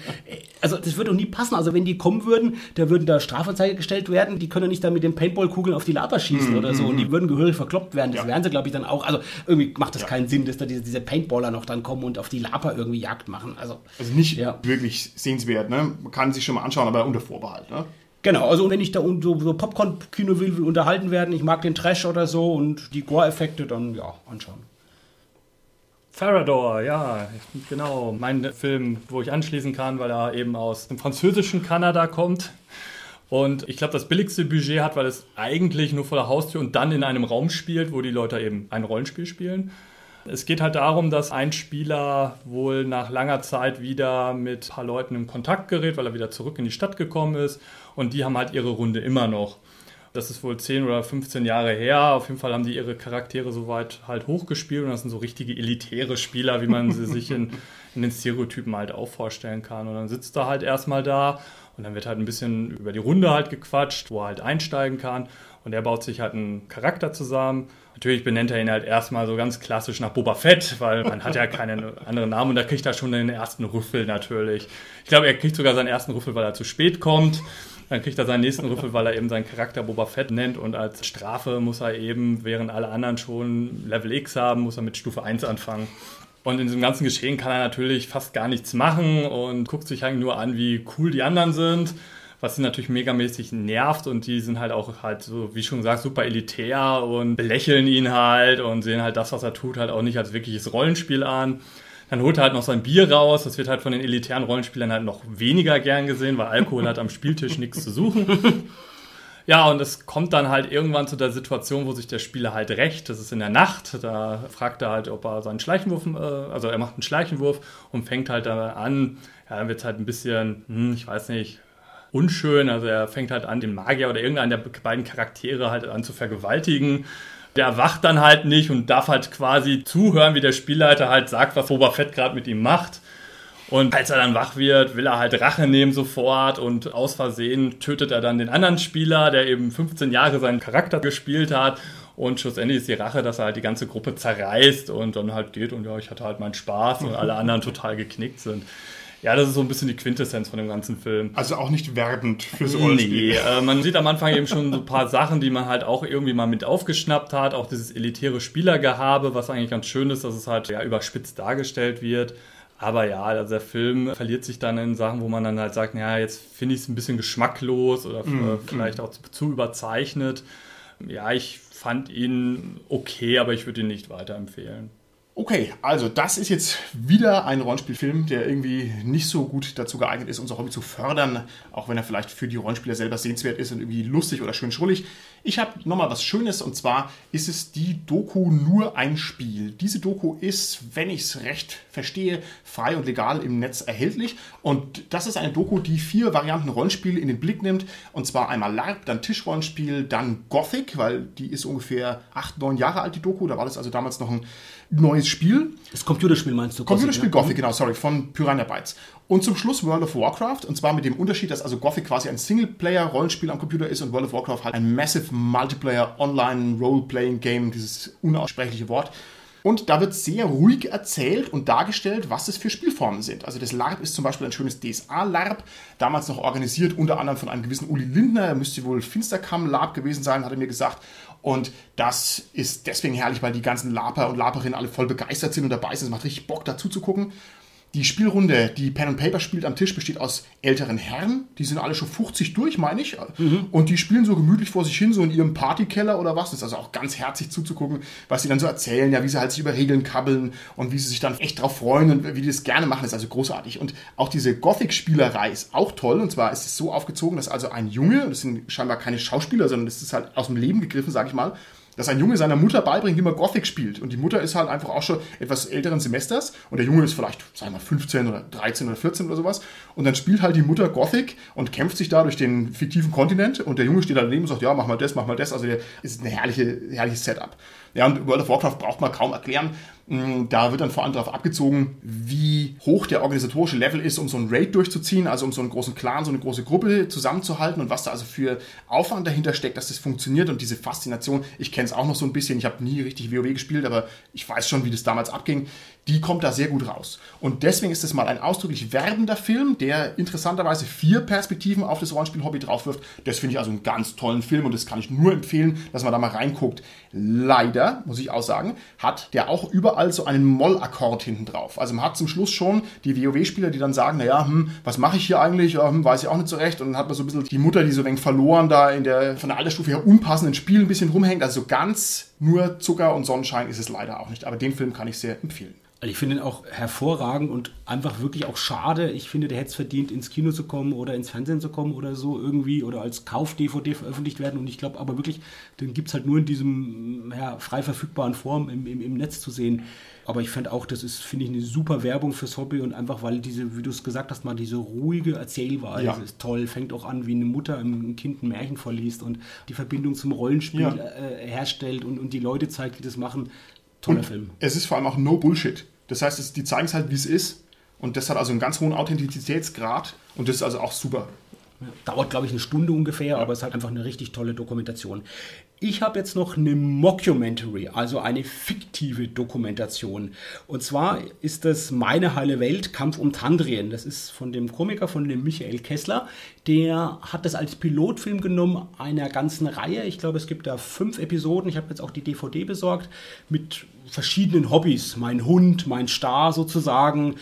also das würde doch nie passen, also wenn die kommen würden, da würden da Strafanzeige gestellt werden, die können ja nicht dann mit den Paintballkugeln auf die Lapa schießen oder so, und die würden gehörig verkloppt werden, das wären sie, glaube ich, dann auch, also irgendwie macht das keinen Sinn, dass da diese Paintballer noch dann kommen und auf die Lapa irgendwie Jagd machen, Also nicht wirklich sehenswert, ne? Man kann sich schon mal anschauen, aber unter Vorbehalt, ne? Genau, also wenn ich da so Popcorn-Kino will unterhalten werden, ich mag den Trash oder so und die Gore-Effekte, dann anschauen. Farador, ja, genau. Mein Film, wo ich anschließen kann, weil er eben aus dem französischen Kanada kommt. Und ich glaube, das billigste Budget hat, weil es eigentlich nur vor der Haustür und dann in einem Raum spielt, wo die Leute eben ein Rollenspiel spielen. Es geht halt darum, dass ein Spieler wohl nach langer Zeit wieder mit ein paar Leuten in Kontakt gerät, weil er wieder zurück in die Stadt gekommen ist, und die haben halt ihre Runde immer noch. Das ist wohl 10 oder 15 Jahre her, auf jeden Fall haben die ihre Charaktere soweit halt hochgespielt, und das sind so richtige elitäre Spieler, wie man sie sich in den Stereotypen halt auch vorstellen kann. Und dann sitzt er halt erstmal da und dann wird halt ein bisschen über die Runde halt gequatscht, wo er halt einsteigen kann, und er baut sich halt einen Charakter zusammen. Natürlich benennt er ihn halt erstmal so ganz klassisch nach Boba Fett, weil man hat ja keinen anderen Namen, und da kriegt er schon den ersten Rüffel natürlich. Ich glaube, er kriegt sogar seinen ersten Rüffel, weil er zu spät kommt. Dann kriegt er seinen nächsten Rüffel, weil er eben seinen Charakter Boba Fett nennt, und als Strafe muss er eben, während alle anderen schon Level X haben, muss er mit Stufe 1 anfangen. Und in diesem ganzen Geschehen kann er natürlich fast gar nichts machen und guckt sich eigentlich nur an, wie cool die anderen sind. Was sie natürlich megamäßig nervt, und die sind halt auch halt so, wie schon gesagt, super elitär und belächeln ihn halt und sehen halt das, was er tut, halt auch nicht als wirkliches Rollenspiel an. Dann holt er halt noch sein Bier raus, das wird halt von den elitären Rollenspielern halt noch weniger gern gesehen, weil Alkohol hat am Spieltisch nichts zu suchen. Ja, und es kommt dann halt irgendwann zu der Situation, wo sich der Spieler halt rächt. Das ist in der Nacht, da fragt er halt, ob er seinen Schleichenwurf, also er macht einen Schleichenwurf und fängt halt da an, ja, dann wird es halt ein bisschen, ich weiß nicht, unschön, also er fängt halt an, den Magier oder irgendeinen der beiden Charaktere halt an zu vergewaltigen. Der erwacht dann halt nicht und darf halt quasi zuhören, wie der Spielleiter halt sagt, was Boba Fett gerade mit ihm macht. Und als er dann wach wird, will er halt Rache nehmen sofort, und aus Versehen tötet er dann den anderen Spieler, der eben 15 Jahre seinen Charakter gespielt hat. Und schlussendlich ist die Rache, dass er halt die ganze Gruppe zerreißt und dann halt geht und ja, ich hatte halt meinen Spaß und alle anderen total geknickt sind. Ja, das ist so ein bisschen die Quintessenz von dem ganzen Film. Also auch nicht werbend fürs Rollenspiel. Man sieht am Anfang eben schon so ein paar Sachen, die man halt auch irgendwie mal mit aufgeschnappt hat. Auch dieses elitäre Spielergehabe, was eigentlich ganz schön ist, dass es halt überspitzt dargestellt wird. Aber ja, also der Film verliert sich dann in Sachen, wo man dann halt sagt, naja, jetzt finde ich es ein bisschen geschmacklos oder vielleicht auch zu überzeichnet. Ja, ich fand ihn okay, aber ich würde ihn nicht weiterempfehlen. Okay, also das ist jetzt wieder ein Rollenspielfilm, der irgendwie nicht so gut dazu geeignet ist, unser Hobby zu fördern, auch wenn er vielleicht für die Rollenspieler selber sehenswert ist und irgendwie lustig oder schön schrullig. Ich habe nochmal was Schönes, und zwar ist es die Doku Nur ein Spiel. Diese Doku ist, wenn ich es recht verstehe, frei und legal im Netz erhältlich, und das ist eine Doku, die 4 Varianten Rollenspiel in den Blick nimmt, und zwar einmal LARP, dann Tischrollenspiel, dann Gothic, weil die ist ungefähr 8-9 Jahre alt, die Doku, da war das also damals noch ein neues Spiel. Das Computerspiel meinst du? Computerspiel Gothic, genau, sorry, von Piranha Bytes. Und zum Schluss World of Warcraft, und zwar mit dem Unterschied, dass also Gothic quasi ein Singleplayer-Rollenspiel am Computer ist und World of Warcraft halt ein Massive Multiplayer Online Role-Playing Game, dieses unaussprechliche Wort. Und da wird sehr ruhig erzählt und dargestellt, was es für Spielformen sind. Also das LARP ist zum Beispiel ein schönes DSA-LARP, damals noch organisiert unter anderem von einem gewissen Uli Lindner, er müsste wohl Finsterkamm-LARP gewesen sein, hat er mir gesagt. Und das ist deswegen herrlich, weil die ganzen LARPer und LARPerinnen alle voll begeistert sind und dabei sind. Es macht richtig Bock, dazu zu gucken. Die Spielrunde, die Pen and Paper spielt am Tisch, besteht aus älteren Herren. Die sind alle schon 50 durch, meine ich. Mhm. Und die spielen so gemütlich vor sich hin, so in ihrem Partykeller oder was. Das ist also auch ganz herzig zuzugucken, was sie dann so erzählen, ja, wie sie halt sich über Regeln kabbeln und wie sie sich dann echt drauf freuen und wie die das gerne machen. Das ist also großartig. Und auch diese Gothic-Spielerei ist auch toll. Und zwar ist es so aufgezogen, dass also ein Junge, das sind scheinbar keine Schauspieler, sondern das ist halt aus dem Leben gegriffen, sage ich mal, dass ein Junge seiner Mutter beibringt, wie man Gothic spielt. Und die Mutter ist halt einfach auch schon etwas älteren Semesters. Und der Junge ist vielleicht, sagen wir mal, 15 oder 13 oder 14 oder sowas. Und dann spielt halt die Mutter Gothic und kämpft sich da durch den fiktiven Kontinent. Und der Junge steht da daneben und sagt, ja, mach mal das, mach mal das. Also das ist ein herrliches Setup. Ja, und World of Warcraft braucht man kaum erklären. Da wird dann vor allem darauf abgezogen, wie hoch der organisatorische Level ist, um so einen Raid durchzuziehen, also um so einen großen Clan, so eine große Gruppe zusammenzuhalten und was da also für Aufwand dahinter steckt, dass das funktioniert und diese Faszination, ich kenne es auch noch so ein bisschen, ich habe nie richtig WoW gespielt, aber ich weiß schon, wie das damals abging, die kommt da sehr gut raus. Und deswegen ist es mal ein ausdrücklich werbender Film, der interessanterweise 4 Perspektiven auf das Rollenspiel-Hobby draufwirft. Das finde ich also einen ganz tollen Film und das kann ich nur empfehlen, dass man da mal reinguckt. Leider, muss ich auch sagen, hat der auch überall so einen Moll-Akkord hinten drauf. Also man hat zum Schluss schon die WoW-Spieler, die dann sagen, naja, was mache ich hier eigentlich? Ja, weiß ich auch nicht so recht. Und dann hat man so ein bisschen die Mutter, die so ein wenig verloren da in der von der Altersstufe her unpassenden Spiel ein bisschen rumhängt. Also so ganz nur Zucker und Sonnenschein ist es leider auch nicht. Aber den Film kann ich sehr empfehlen. Also ich finde ihn auch hervorragend und einfach wirklich auch schade. Ich finde, der hätte es verdient, ins Kino zu kommen oder ins Fernsehen zu kommen oder so irgendwie oder als Kauf-DVD veröffentlicht werden. Und ich glaube aber wirklich, den gibt es halt nur in diesem frei verfügbaren Form im Netz zu sehen. Aber ich fand auch, das ist, finde ich, eine super Werbung fürs Hobby und einfach, weil diese, wie du es gesagt hast, mal diese ruhige Erzählweise ist toll. Fängt auch an, wie eine Mutter einem Kind ein Märchen vorliest und die Verbindung zum Rollenspiel herstellt und die Leute zeigt, wie das machen. Toller Film. Es ist vor allem auch no Bullshit. Das heißt, die zeigen es halt, wie es ist. Und das hat also einen ganz hohen Authentizitätsgrad. Und das ist also auch super. Dauert, glaube ich, 1 Stunde ungefähr, aber es ist halt einfach eine richtig tolle Dokumentation. Ich habe jetzt noch eine Mockumentary, also eine fiktive Dokumentation. Und zwar ist das Meine heile Welt, Kampf um Tandrien. Das ist von dem Komiker, von dem Michael Kessler. Der hat das als Pilotfilm genommen, einer ganzen Reihe. Ich glaube, es gibt da 5 Episoden. Ich habe jetzt auch die DVD besorgt mit verschiedenen Hobbys. Mein Hund, mein Star sozusagen,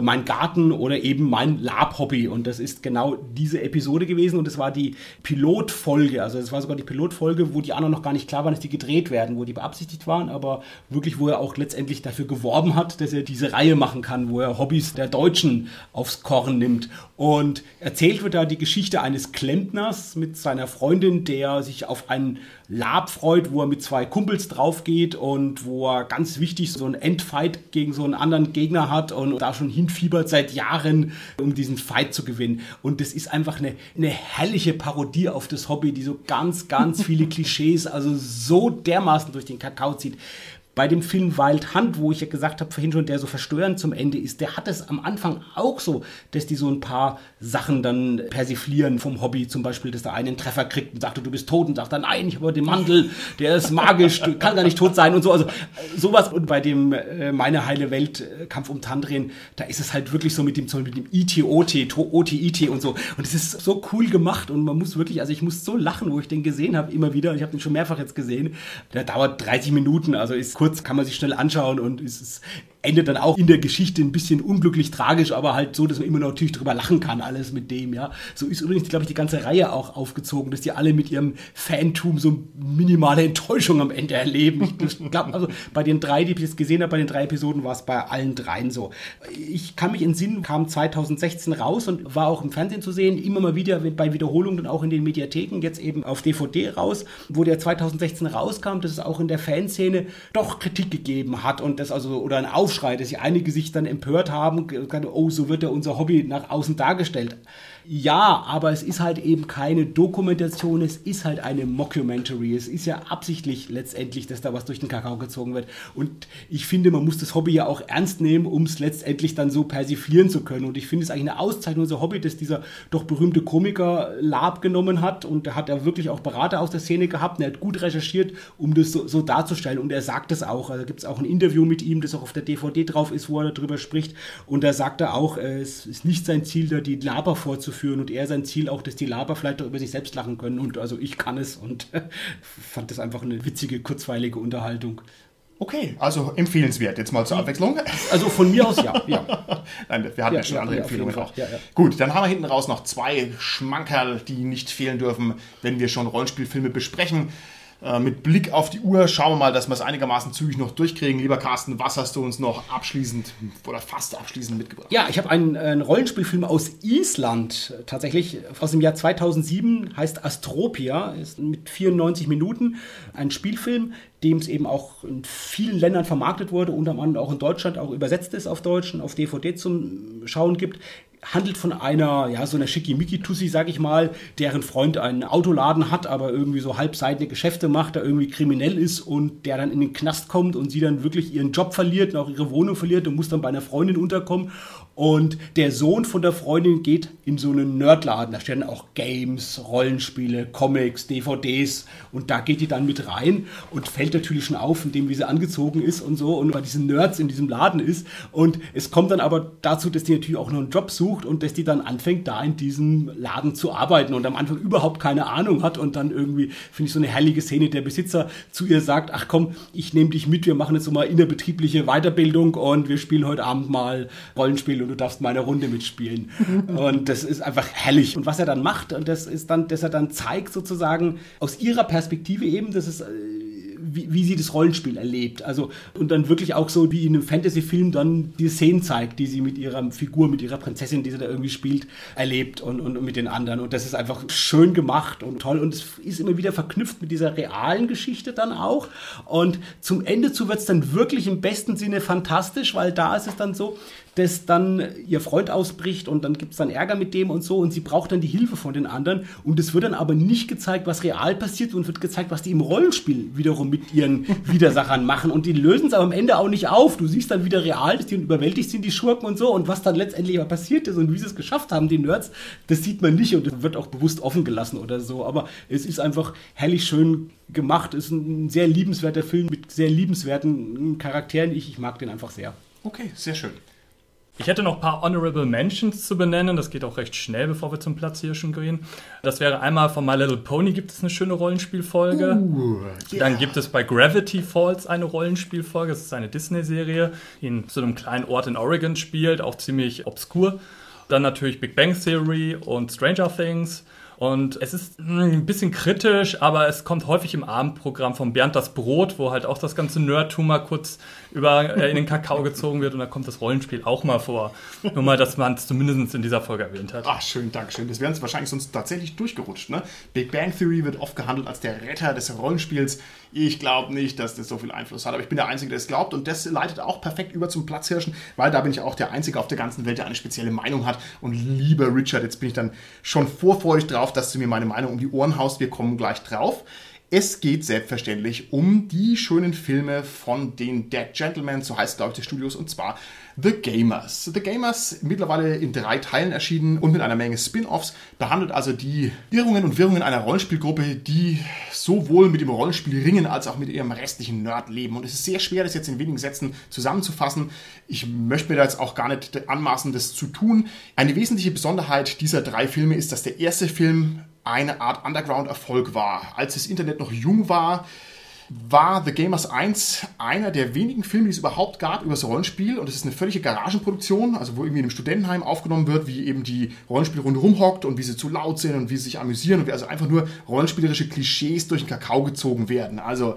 mein Garten oder eben mein Lab-Hobby. Und das ist genau diese Episode gewesen. Und es war die Pilotfolge. Also es war sogar die Pilotfolge, wo die anderen noch gar nicht klar waren, dass die gedreht werden, wo die beabsichtigt waren, aber wirklich, wo er auch letztendlich dafür geworben hat, dass er diese Reihe machen kann, wo er Hobbys der Deutschen aufs Korn nimmt. Und erzählt wird da die Geschichte eines Klempners mit seiner Freundin, der sich auf einen Lab freut, wo er mit 2 Kumpels drauf geht und wo er ganz wichtig so einen Endfight gegen so einen anderen Gegner hat und da schon hinfiebert seit Jahren, um diesen Fight zu gewinnen. Und das ist einfach eine herrliche Parodie auf das Hobby, die so ganz, ganz viele Klischees also so dermaßen durch den Kakao zieht. Bei dem Film Wild Hunt, wo ich ja gesagt habe vorhin schon, der so verstörend zum Ende ist, der hat es am Anfang auch so, dass die so ein paar Sachen dann persiflieren vom Hobby. Zum Beispiel, dass der eine einen Treffer kriegt und sagt, du bist tot. Und sagt dann, nein, ich habe den Mantel, der ist magisch, du kann gar nicht tot sein und so. Also sowas. Und bei dem Meine heile Welt, Kampf um Tandrien, da ist es halt wirklich so mit dem ITOT und so. Und es ist so cool gemacht und man muss wirklich, also ich muss so lachen, wo ich den gesehen habe, immer wieder. Und ich habe den schon mehrfach jetzt gesehen. Der dauert 30 Minuten, also ist kurz, kann man sich schnell anschauen und es endet dann auch in der Geschichte ein bisschen unglücklich tragisch, aber halt so, dass man immer noch natürlich drüber lachen kann, alles mit dem, ja. So ist übrigens, glaube ich, die ganze Reihe auch aufgezogen, dass die alle mit ihrem Fantum so minimale Enttäuschung am Ende erleben. Ich glaube, also bei den 3, die ich jetzt gesehen habe, bei den 3 Episoden war es bei allen 3 so. Ich kann mich entsinnen, kam 2016 raus und war auch im Fernsehen zu sehen, immer mal wieder bei Wiederholungen und auch in den Mediatheken, jetzt eben auf DVD raus, wo der 2016 rauskam, das ist auch in der Fanszene doch auch Kritik gegeben hat und das also, oder ein Aufschrei, dass sich einige sich dann empört haben, oh, so wird ja unser Hobby nach außen dargestellt. Ja, aber es ist halt eben keine Dokumentation, es ist halt eine Mockumentary. Es ist ja absichtlich letztendlich, dass da was durch den Kakao gezogen wird. Und ich finde, man muss das Hobby ja auch ernst nehmen, um es letztendlich dann so persiflieren zu können. Und ich finde es eigentlich eine Auszeichnung, unser Hobby, dass dieser doch berühmte Komiker Lab genommen hat. Und da hat er wirklich auch Berater aus der Szene gehabt. Und er hat gut recherchiert, um das so darzustellen. Und er sagt das auch. Also gibt es auch ein Interview mit ihm, das auch auf der DVD drauf ist, wo er darüber spricht. Und da sagt er auch, es ist nicht sein Ziel, da die Laber vorzuführen. Und eher sein Ziel auch, dass die Laber vielleicht doch über sich selbst lachen können. Und also ich kann es und fand das einfach eine witzige, kurzweilige Unterhaltung. Okay, also empfehlenswert. Jetzt mal zur Abwechslung. Also von mir aus ja. Nein, wir hatten ja schon andere Empfehlungen auch. Ja. Gut, dann haben wir hinten raus noch zwei Schmankerl, die nicht fehlen dürfen, wenn wir schon Rollenspielfilme besprechen. Mit Blick auf die Uhr schauen wir mal, dass wir es einigermaßen zügig noch durchkriegen. Lieber Carsten, was hast du uns noch abschließend oder fast abschließend mitgebracht? Ja, ich habe einen Rollenspielfilm aus Island, tatsächlich aus dem Jahr 2007, heißt Astropia, ist mit 94 Minuten ein Spielfilm, dem es eben auch in vielen Ländern vermarktet wurde, unter anderem auch in Deutschland, auch übersetzt ist auf Deutsch und auf DVD zum Schauen gibt. Handelt von einer, ja, so einer Schickimicki-Tussi, sag ich mal, deren Freund einen Autoladen hat, aber irgendwie so halbseitige Geschäfte macht, der irgendwie kriminell ist und der dann in den Knast kommt und sie dann wirklich ihren Job verliert und auch ihre Wohnung verliert und muss dann bei einer Freundin unterkommen. Und der Sohn von der Freundin geht in so einen Nerdladen, da stehen auch Games, Rollenspiele, Comics, DVDs und da geht die dann mit rein und fällt natürlich schon auf, indem wie sie angezogen ist und so und bei diesen Nerds in diesem Laden ist und es kommt dann aber dazu, dass die natürlich auch noch einen Job sucht und dass die dann anfängt, da in diesem Laden zu arbeiten und am Anfang überhaupt keine Ahnung hat und dann irgendwie, finde ich, so eine herrliche Szene, der Besitzer zu ihr sagt, ach komm, ich nehme dich mit, wir machen jetzt so mal innerbetriebliche Weiterbildung und wir spielen heute Abend mal Rollenspiele und du darfst meine Runde mitspielen. Und das ist einfach herrlich. Und was er dann macht, und das ist dann, dass er dann zeigt sozusagen aus ihrer Perspektive eben, dass es wie sie das Rollenspiel erlebt. Also, und dann wirklich auch so wie in einem Fantasy-Film dann die Szenen zeigt, die sie mit ihrer Figur, mit ihrer Prinzessin, die sie da irgendwie spielt, erlebt und mit den anderen. Und das ist einfach schön gemacht und toll. Und es ist immer wieder verknüpft mit dieser realen Geschichte dann auch. Und zum Ende zu wird es dann wirklich im besten Sinne fantastisch, weil da ist es dann so, dass dann ihr Freund ausbricht und dann gibt es dann Ärger mit dem und so und sie braucht dann die Hilfe von den anderen und es wird dann aber nicht gezeigt, was real passiert und wird gezeigt, was die im Rollenspiel wiederum mit ihren Widersachern machen und die lösen es aber am Ende auch nicht auf. Du siehst dann wieder real, dass die überwältigt sind, die Schurken und so und was dann letztendlich aber passiert ist und wie sie es geschafft haben, die Nerds, das sieht man nicht und das wird auch bewusst offen gelassen oder so, aber es ist einfach herrlich schön gemacht, ist ein sehr liebenswerter Film mit sehr liebenswerten Charakteren, ich mag den einfach sehr. Okay, sehr schön. Ich hätte noch ein paar Honorable Mentions zu benennen, das geht auch recht schnell, bevor wir zum Platz hier schon gehen. Das wäre einmal von My Little Pony gibt es eine schöne Rollenspielfolge. Yeah. Dann gibt es bei Gravity Falls eine Rollenspielfolge, das ist eine Disney-Serie, die in so einem kleinen Ort in Oregon spielt, auch ziemlich obskur. Dann natürlich Big Bang Theory und Stranger Things. Und es ist ein bisschen kritisch, aber es kommt häufig im Abendprogramm von Bernd das Brot, wo halt auch das ganze Nerdtum mal kurz in den Kakao gezogen wird und da kommt das Rollenspiel auch mal vor. Nur mal, dass man es zumindest in dieser Folge erwähnt hat. Ach, schön, Dankeschön. Das wäre uns wahrscheinlich sonst tatsächlich durchgerutscht, ne? Big Bang Theory wird oft gehandelt als der Retter des Rollenspiels. Ich glaube nicht, dass das so viel Einfluss hat, aber ich bin der Einzige, der es glaubt und das leitet auch perfekt über zum Platzhirschen, weil da bin ich auch der Einzige auf der ganzen Welt, der eine spezielle Meinung hat und lieber Richard, jetzt bin ich dann schon vorfreudig drauf, dass du mir meine Meinung um die Ohren haust, wir kommen gleich drauf. Es geht selbstverständlich um die schönen Filme von den Dead Gentlemen, so heißt glaube ich des Studios, und zwar The Gamers. The Gamers, mittlerweile in 3 Teilen erschienen und mit einer Menge Spin-Offs, behandelt also die Irrungen und Wirrungen einer Rollenspielgruppe, die sowohl mit dem Rollenspiel ringen, als auch mit ihrem restlichen Nerdleben. Und es ist sehr schwer, das jetzt in wenigen Sätzen zusammenzufassen. Ich möchte mir da jetzt auch gar nicht anmaßen, das zu tun. Eine wesentliche Besonderheit dieser 3 Filme ist, dass der erste Film eine Art Underground-Erfolg war. Als das Internet noch jung war, war The Gamers 1 einer der wenigen Filme, die es überhaupt gab über das Rollenspiel. Und es ist eine völlige Garagenproduktion, also wo irgendwie in einem Studentenheim aufgenommen wird, wie eben die Rollenspielrunde rumhockt und wie sie zu laut sind und wie sie sich amüsieren und wie also einfach nur rollenspielerische Klischees durch den Kakao gezogen werden. Also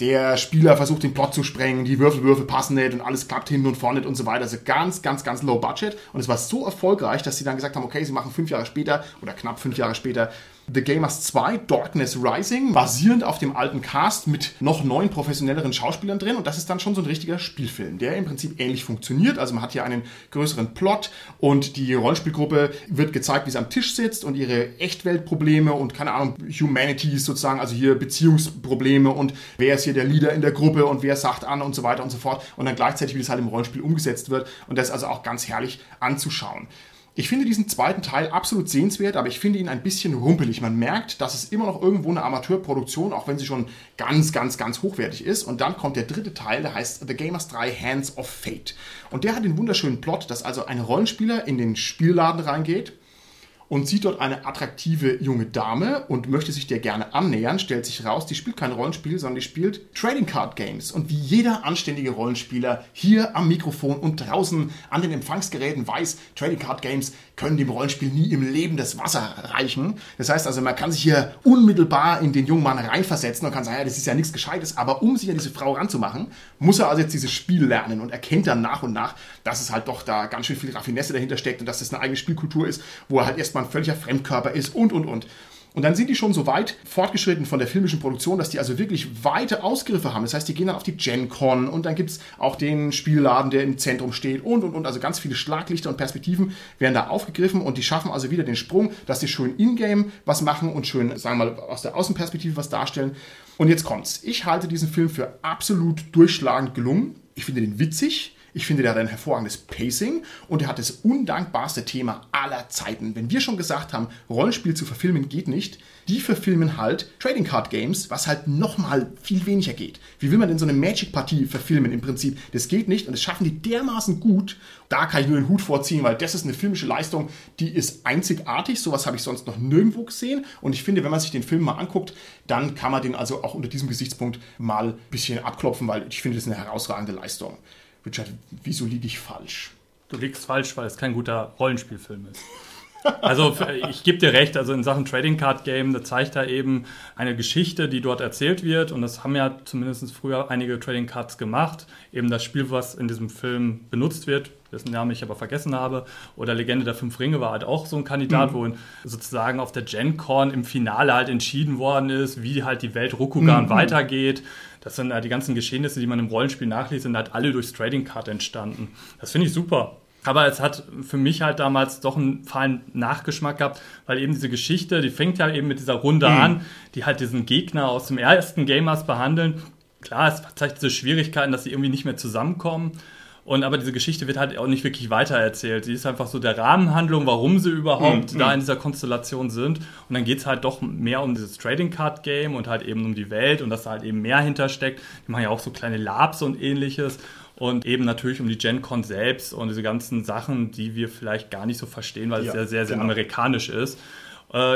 der Spieler versucht, den Plot zu sprengen, die Würfelwürfe passen nicht und alles klappt hinten und vorne nicht und so weiter. Also ganz, ganz, ganz low budget. Und es war so erfolgreich, dass sie dann gesagt haben, okay, sie machen 5 Jahre später oder knapp 5 Jahre später The Gamers 2 Darkness Rising, basierend auf dem alten Cast mit noch neuen professionelleren Schauspielern drin. Und das ist dann schon so ein richtiger Spielfilm, der im Prinzip ähnlich funktioniert. Also man hat hier einen größeren Plot und die Rollenspielgruppe wird gezeigt, wie sie am Tisch sitzt und ihre Echtweltprobleme und, keine Ahnung, Humanities sozusagen, also hier Beziehungsprobleme und wer ist hier der Leader in der Gruppe und wer sagt an und so weiter und so fort. Und dann gleichzeitig, wie das halt im Rollenspiel umgesetzt wird. Und das ist also auch ganz herrlich anzuschauen. Ich finde diesen zweiten Teil absolut sehenswert, aber ich finde ihn ein bisschen rumpelig. Man merkt, dass es immer noch irgendwo eine Amateurproduktion, auch wenn sie schon ganz, ganz, ganz hochwertig ist. Und dann kommt der dritte Teil, der heißt The Gamers 3 Hands of Fate. Und der hat den wunderschönen Plot, dass also ein Rollenspieler in den Spielladen reingeht und sieht dort eine attraktive junge Dame und möchte sich der gerne annähern, stellt sich raus, die spielt kein Rollenspiel, sondern die spielt Trading Card Games. Und wie jeder anständige Rollenspieler hier am Mikrofon und draußen an den Empfangsgeräten weiß, Trading Card Games können dem Rollenspiel nie im Leben das Wasser reichen. Das heißt also, man kann sich hier unmittelbar in den jungen Mann reinversetzen und kann sagen, ja, das ist ja nichts Gescheites, aber um sich an diese Frau ranzumachen, muss er also jetzt dieses Spiel lernen und erkennt dann nach und nach, dass es halt doch da ganz schön viel Raffinesse dahinter steckt und dass das eine eigene Spielkultur ist, wo er halt erstmal ein völliger Fremdkörper ist und. Und dann sind die schon so weit fortgeschritten von der filmischen Produktion, dass die also wirklich weite Ausgriffe haben. Das heißt, die gehen dann auf die Gen Con und dann gibt es auch den Spielladen, der im Zentrum steht und. Also ganz viele Schlaglichter und Perspektiven werden da aufgegriffen und die schaffen also wieder den Sprung, dass die schön in-game was machen und schön, sagen wir mal, aus der Außenperspektive was darstellen. Und jetzt kommt's. Ich halte diesen Film für absolut durchschlagend gelungen. Ich finde den witzig. Ich finde, der hat ein hervorragendes Pacing und er hat das undankbarste Thema aller Zeiten. Wenn wir schon gesagt haben, Rollenspiel zu verfilmen geht nicht, die verfilmen halt Trading Card Games, was halt nochmal viel weniger geht. Wie will man denn so eine Magic-Partie verfilmen im Prinzip? Das geht nicht und das schaffen die dermaßen gut. Da kann ich nur den Hut vorziehen, weil das ist eine filmische Leistung, die ist einzigartig. Sowas habe ich sonst noch nirgendwo gesehen und ich finde, wenn man sich den Film mal anguckt, dann kann man den also auch unter diesem Gesichtspunkt mal ein bisschen abklopfen, weil ich finde, das ist eine herausragende Leistung. Richard, wieso liege ich falsch? Du liegst falsch, weil es kein guter Rollenspielfilm ist. Also ich gebe dir recht, also in Sachen Trading Card Game, da zeigt er eben eine Geschichte, die dort erzählt wird und das haben ja zumindest früher einige Trading Cards gemacht. Eben das Spiel, was in diesem Film benutzt wird, dessen Namen ich aber vergessen habe, oder Legende der 5 Ringe war halt auch so ein Kandidat, wo sozusagen auf der Gen Con im Finale halt entschieden worden ist, wie halt die Welt Rukugan weitergeht. Das sind halt die ganzen Geschehnisse, die man im Rollenspiel nachliest, sind halt alle durchs Trading Card entstanden. Das finde ich super. Aber es hat für mich halt damals doch einen fahlen Nachgeschmack gehabt, weil eben diese Geschichte, die fängt ja eben mit dieser Runde an, die halt diesen Gegner aus dem ersten Gamers behandeln. Klar, es zeigt diese Schwierigkeiten, dass sie irgendwie nicht mehr zusammenkommen. Und aber diese Geschichte wird halt auch nicht wirklich weitererzählt. Sie ist einfach so der Rahmenhandlung, warum sie überhaupt da in dieser Konstellation sind. Und dann geht es halt doch mehr um dieses Trading Card Game und halt eben um die Welt und dass da halt eben mehr hintersteckt. Die machen ja auch so kleine Labs und ähnliches. Und eben natürlich um die Gen Con selbst und diese ganzen Sachen, die wir vielleicht gar nicht so verstehen, weil es ja sehr, sehr amerikanisch ist.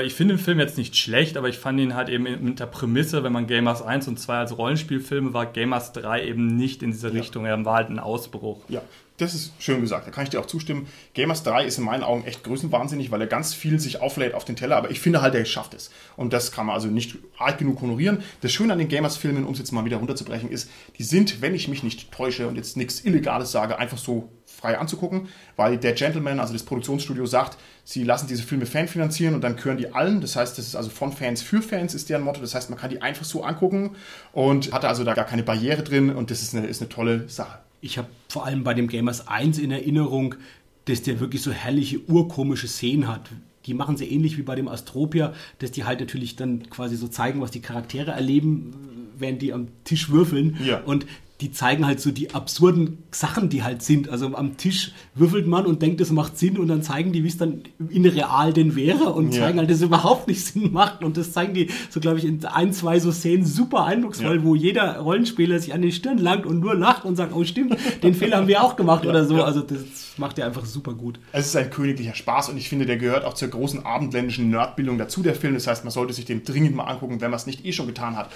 Ich finde den Film jetzt nicht schlecht, aber ich fand ihn halt eben mit der Prämisse, wenn man Gamers 1 und 2 als Rollenspielfilme war, Gamers 3 eben nicht in diese Richtung. Er war halt ein Ausbruch. Ja. Das ist schön gesagt, da kann ich dir auch zustimmen. Gamers 3 ist in meinen Augen echt größenwahnsinnig, weil er ganz viel sich auflädt auf den Teller, aber ich finde halt, er schafft es. Und das kann man also nicht arg genug honorieren. Das Schöne an den Gamers-Filmen, um es jetzt mal wieder runterzubrechen, ist, die sind, wenn ich mich nicht täusche und jetzt nichts Illegales sage, einfach so frei anzugucken, weil der Gentleman, also das Produktionsstudio, sagt, sie lassen diese Filme fanfinanzieren und dann gehören die allen. Das heißt, das ist also von Fans für Fans ist deren Motto. Das heißt, man kann die einfach so angucken und hat also da gar keine Barriere drin und das ist eine tolle Sache. Ich habe vor allem bei dem Gamers 1 in Erinnerung, dass der wirklich so herrliche, urkomische Szenen hat. Die machen sie ähnlich wie bei dem Astropia, dass die halt natürlich dann quasi so zeigen, was die Charaktere erleben, während die am Tisch würfeln. Ja. Und die zeigen halt so die absurden Sachen, die halt sind. Also am Tisch würfelt man und denkt, das macht Sinn und dann zeigen die, wie es dann in real denn wäre und zeigen halt, dass es überhaupt nicht Sinn macht. Und das zeigen die, so glaube ich, in 1, 2 so Szenen super eindrucksvoll, wo jeder Rollenspieler sich an die Stirn langt und nur lacht und sagt, oh stimmt, den Fehler haben wir auch gemacht oder so. Ja. Also das macht er einfach super gut. Es ist ein königlicher Spaß und ich finde, der gehört auch zur großen abendländischen Nerdbildung dazu, der Film. Das heißt, man sollte sich den dringend mal angucken, wenn man es nicht eh schon getan hat.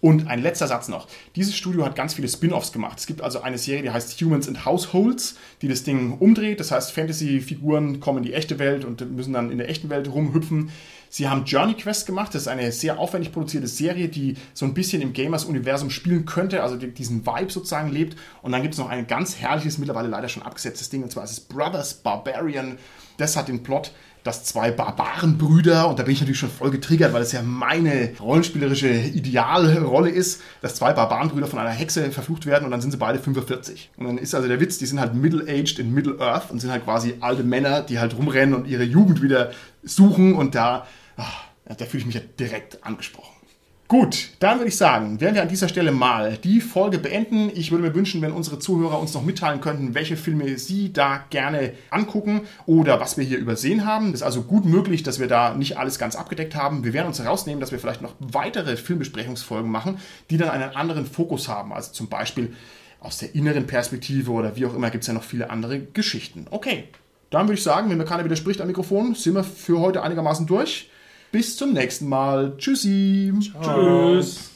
Und ein letzter Satz noch. Dieses Studio hat ganz viele Spin-Offs gemacht. Es gibt also eine Serie, die heißt Humans and Households, die das Ding umdreht. Das heißt, Fantasy-Figuren kommen in die echte Welt und müssen dann in der echten Welt rumhüpfen. Sie haben Journey Quest gemacht. Das ist eine sehr aufwendig produzierte Serie, die so ein bisschen im Gamers-Universum spielen könnte, also diesen Vibe sozusagen lebt. Und dann gibt es noch ein ganz herrliches, mittlerweile leider schon abgesetztes Ding, und zwar ist es Brothers Barbarian. Das hat den Plot, dass zwei Barbarenbrüder, und da bin ich natürlich schon voll getriggert, weil es ja meine rollenspielerische Idealrolle ist, dass zwei Barbarenbrüder von einer Hexe verflucht werden und dann sind sie beide 45. Und dann ist also der Witz, die sind halt middle-aged in Middle-Earth und sind halt quasi alte Männer, die halt rumrennen und ihre Jugend wieder suchen und da fühle ich mich ja direkt angesprochen. Gut, dann würde ich sagen, werden wir an dieser Stelle mal die Folge beenden. Ich würde mir wünschen, wenn unsere Zuhörer uns noch mitteilen könnten, welche Filme sie da gerne angucken oder was wir hier übersehen haben. Das ist also gut möglich, dass wir da nicht alles ganz abgedeckt haben. Wir werden uns herausnehmen, dass wir vielleicht noch weitere Filmbesprechungsfolgen machen, die dann einen anderen Fokus haben. Also zum Beispiel aus der inneren Perspektive oder wie auch immer, gibt es ja noch viele andere Geschichten. Okay, dann würde ich sagen, wenn mir keiner widerspricht am Mikrofon, sind wir für heute einigermaßen durch. Bis zum nächsten Mal. Tschüssi. Ciao. Tschüss.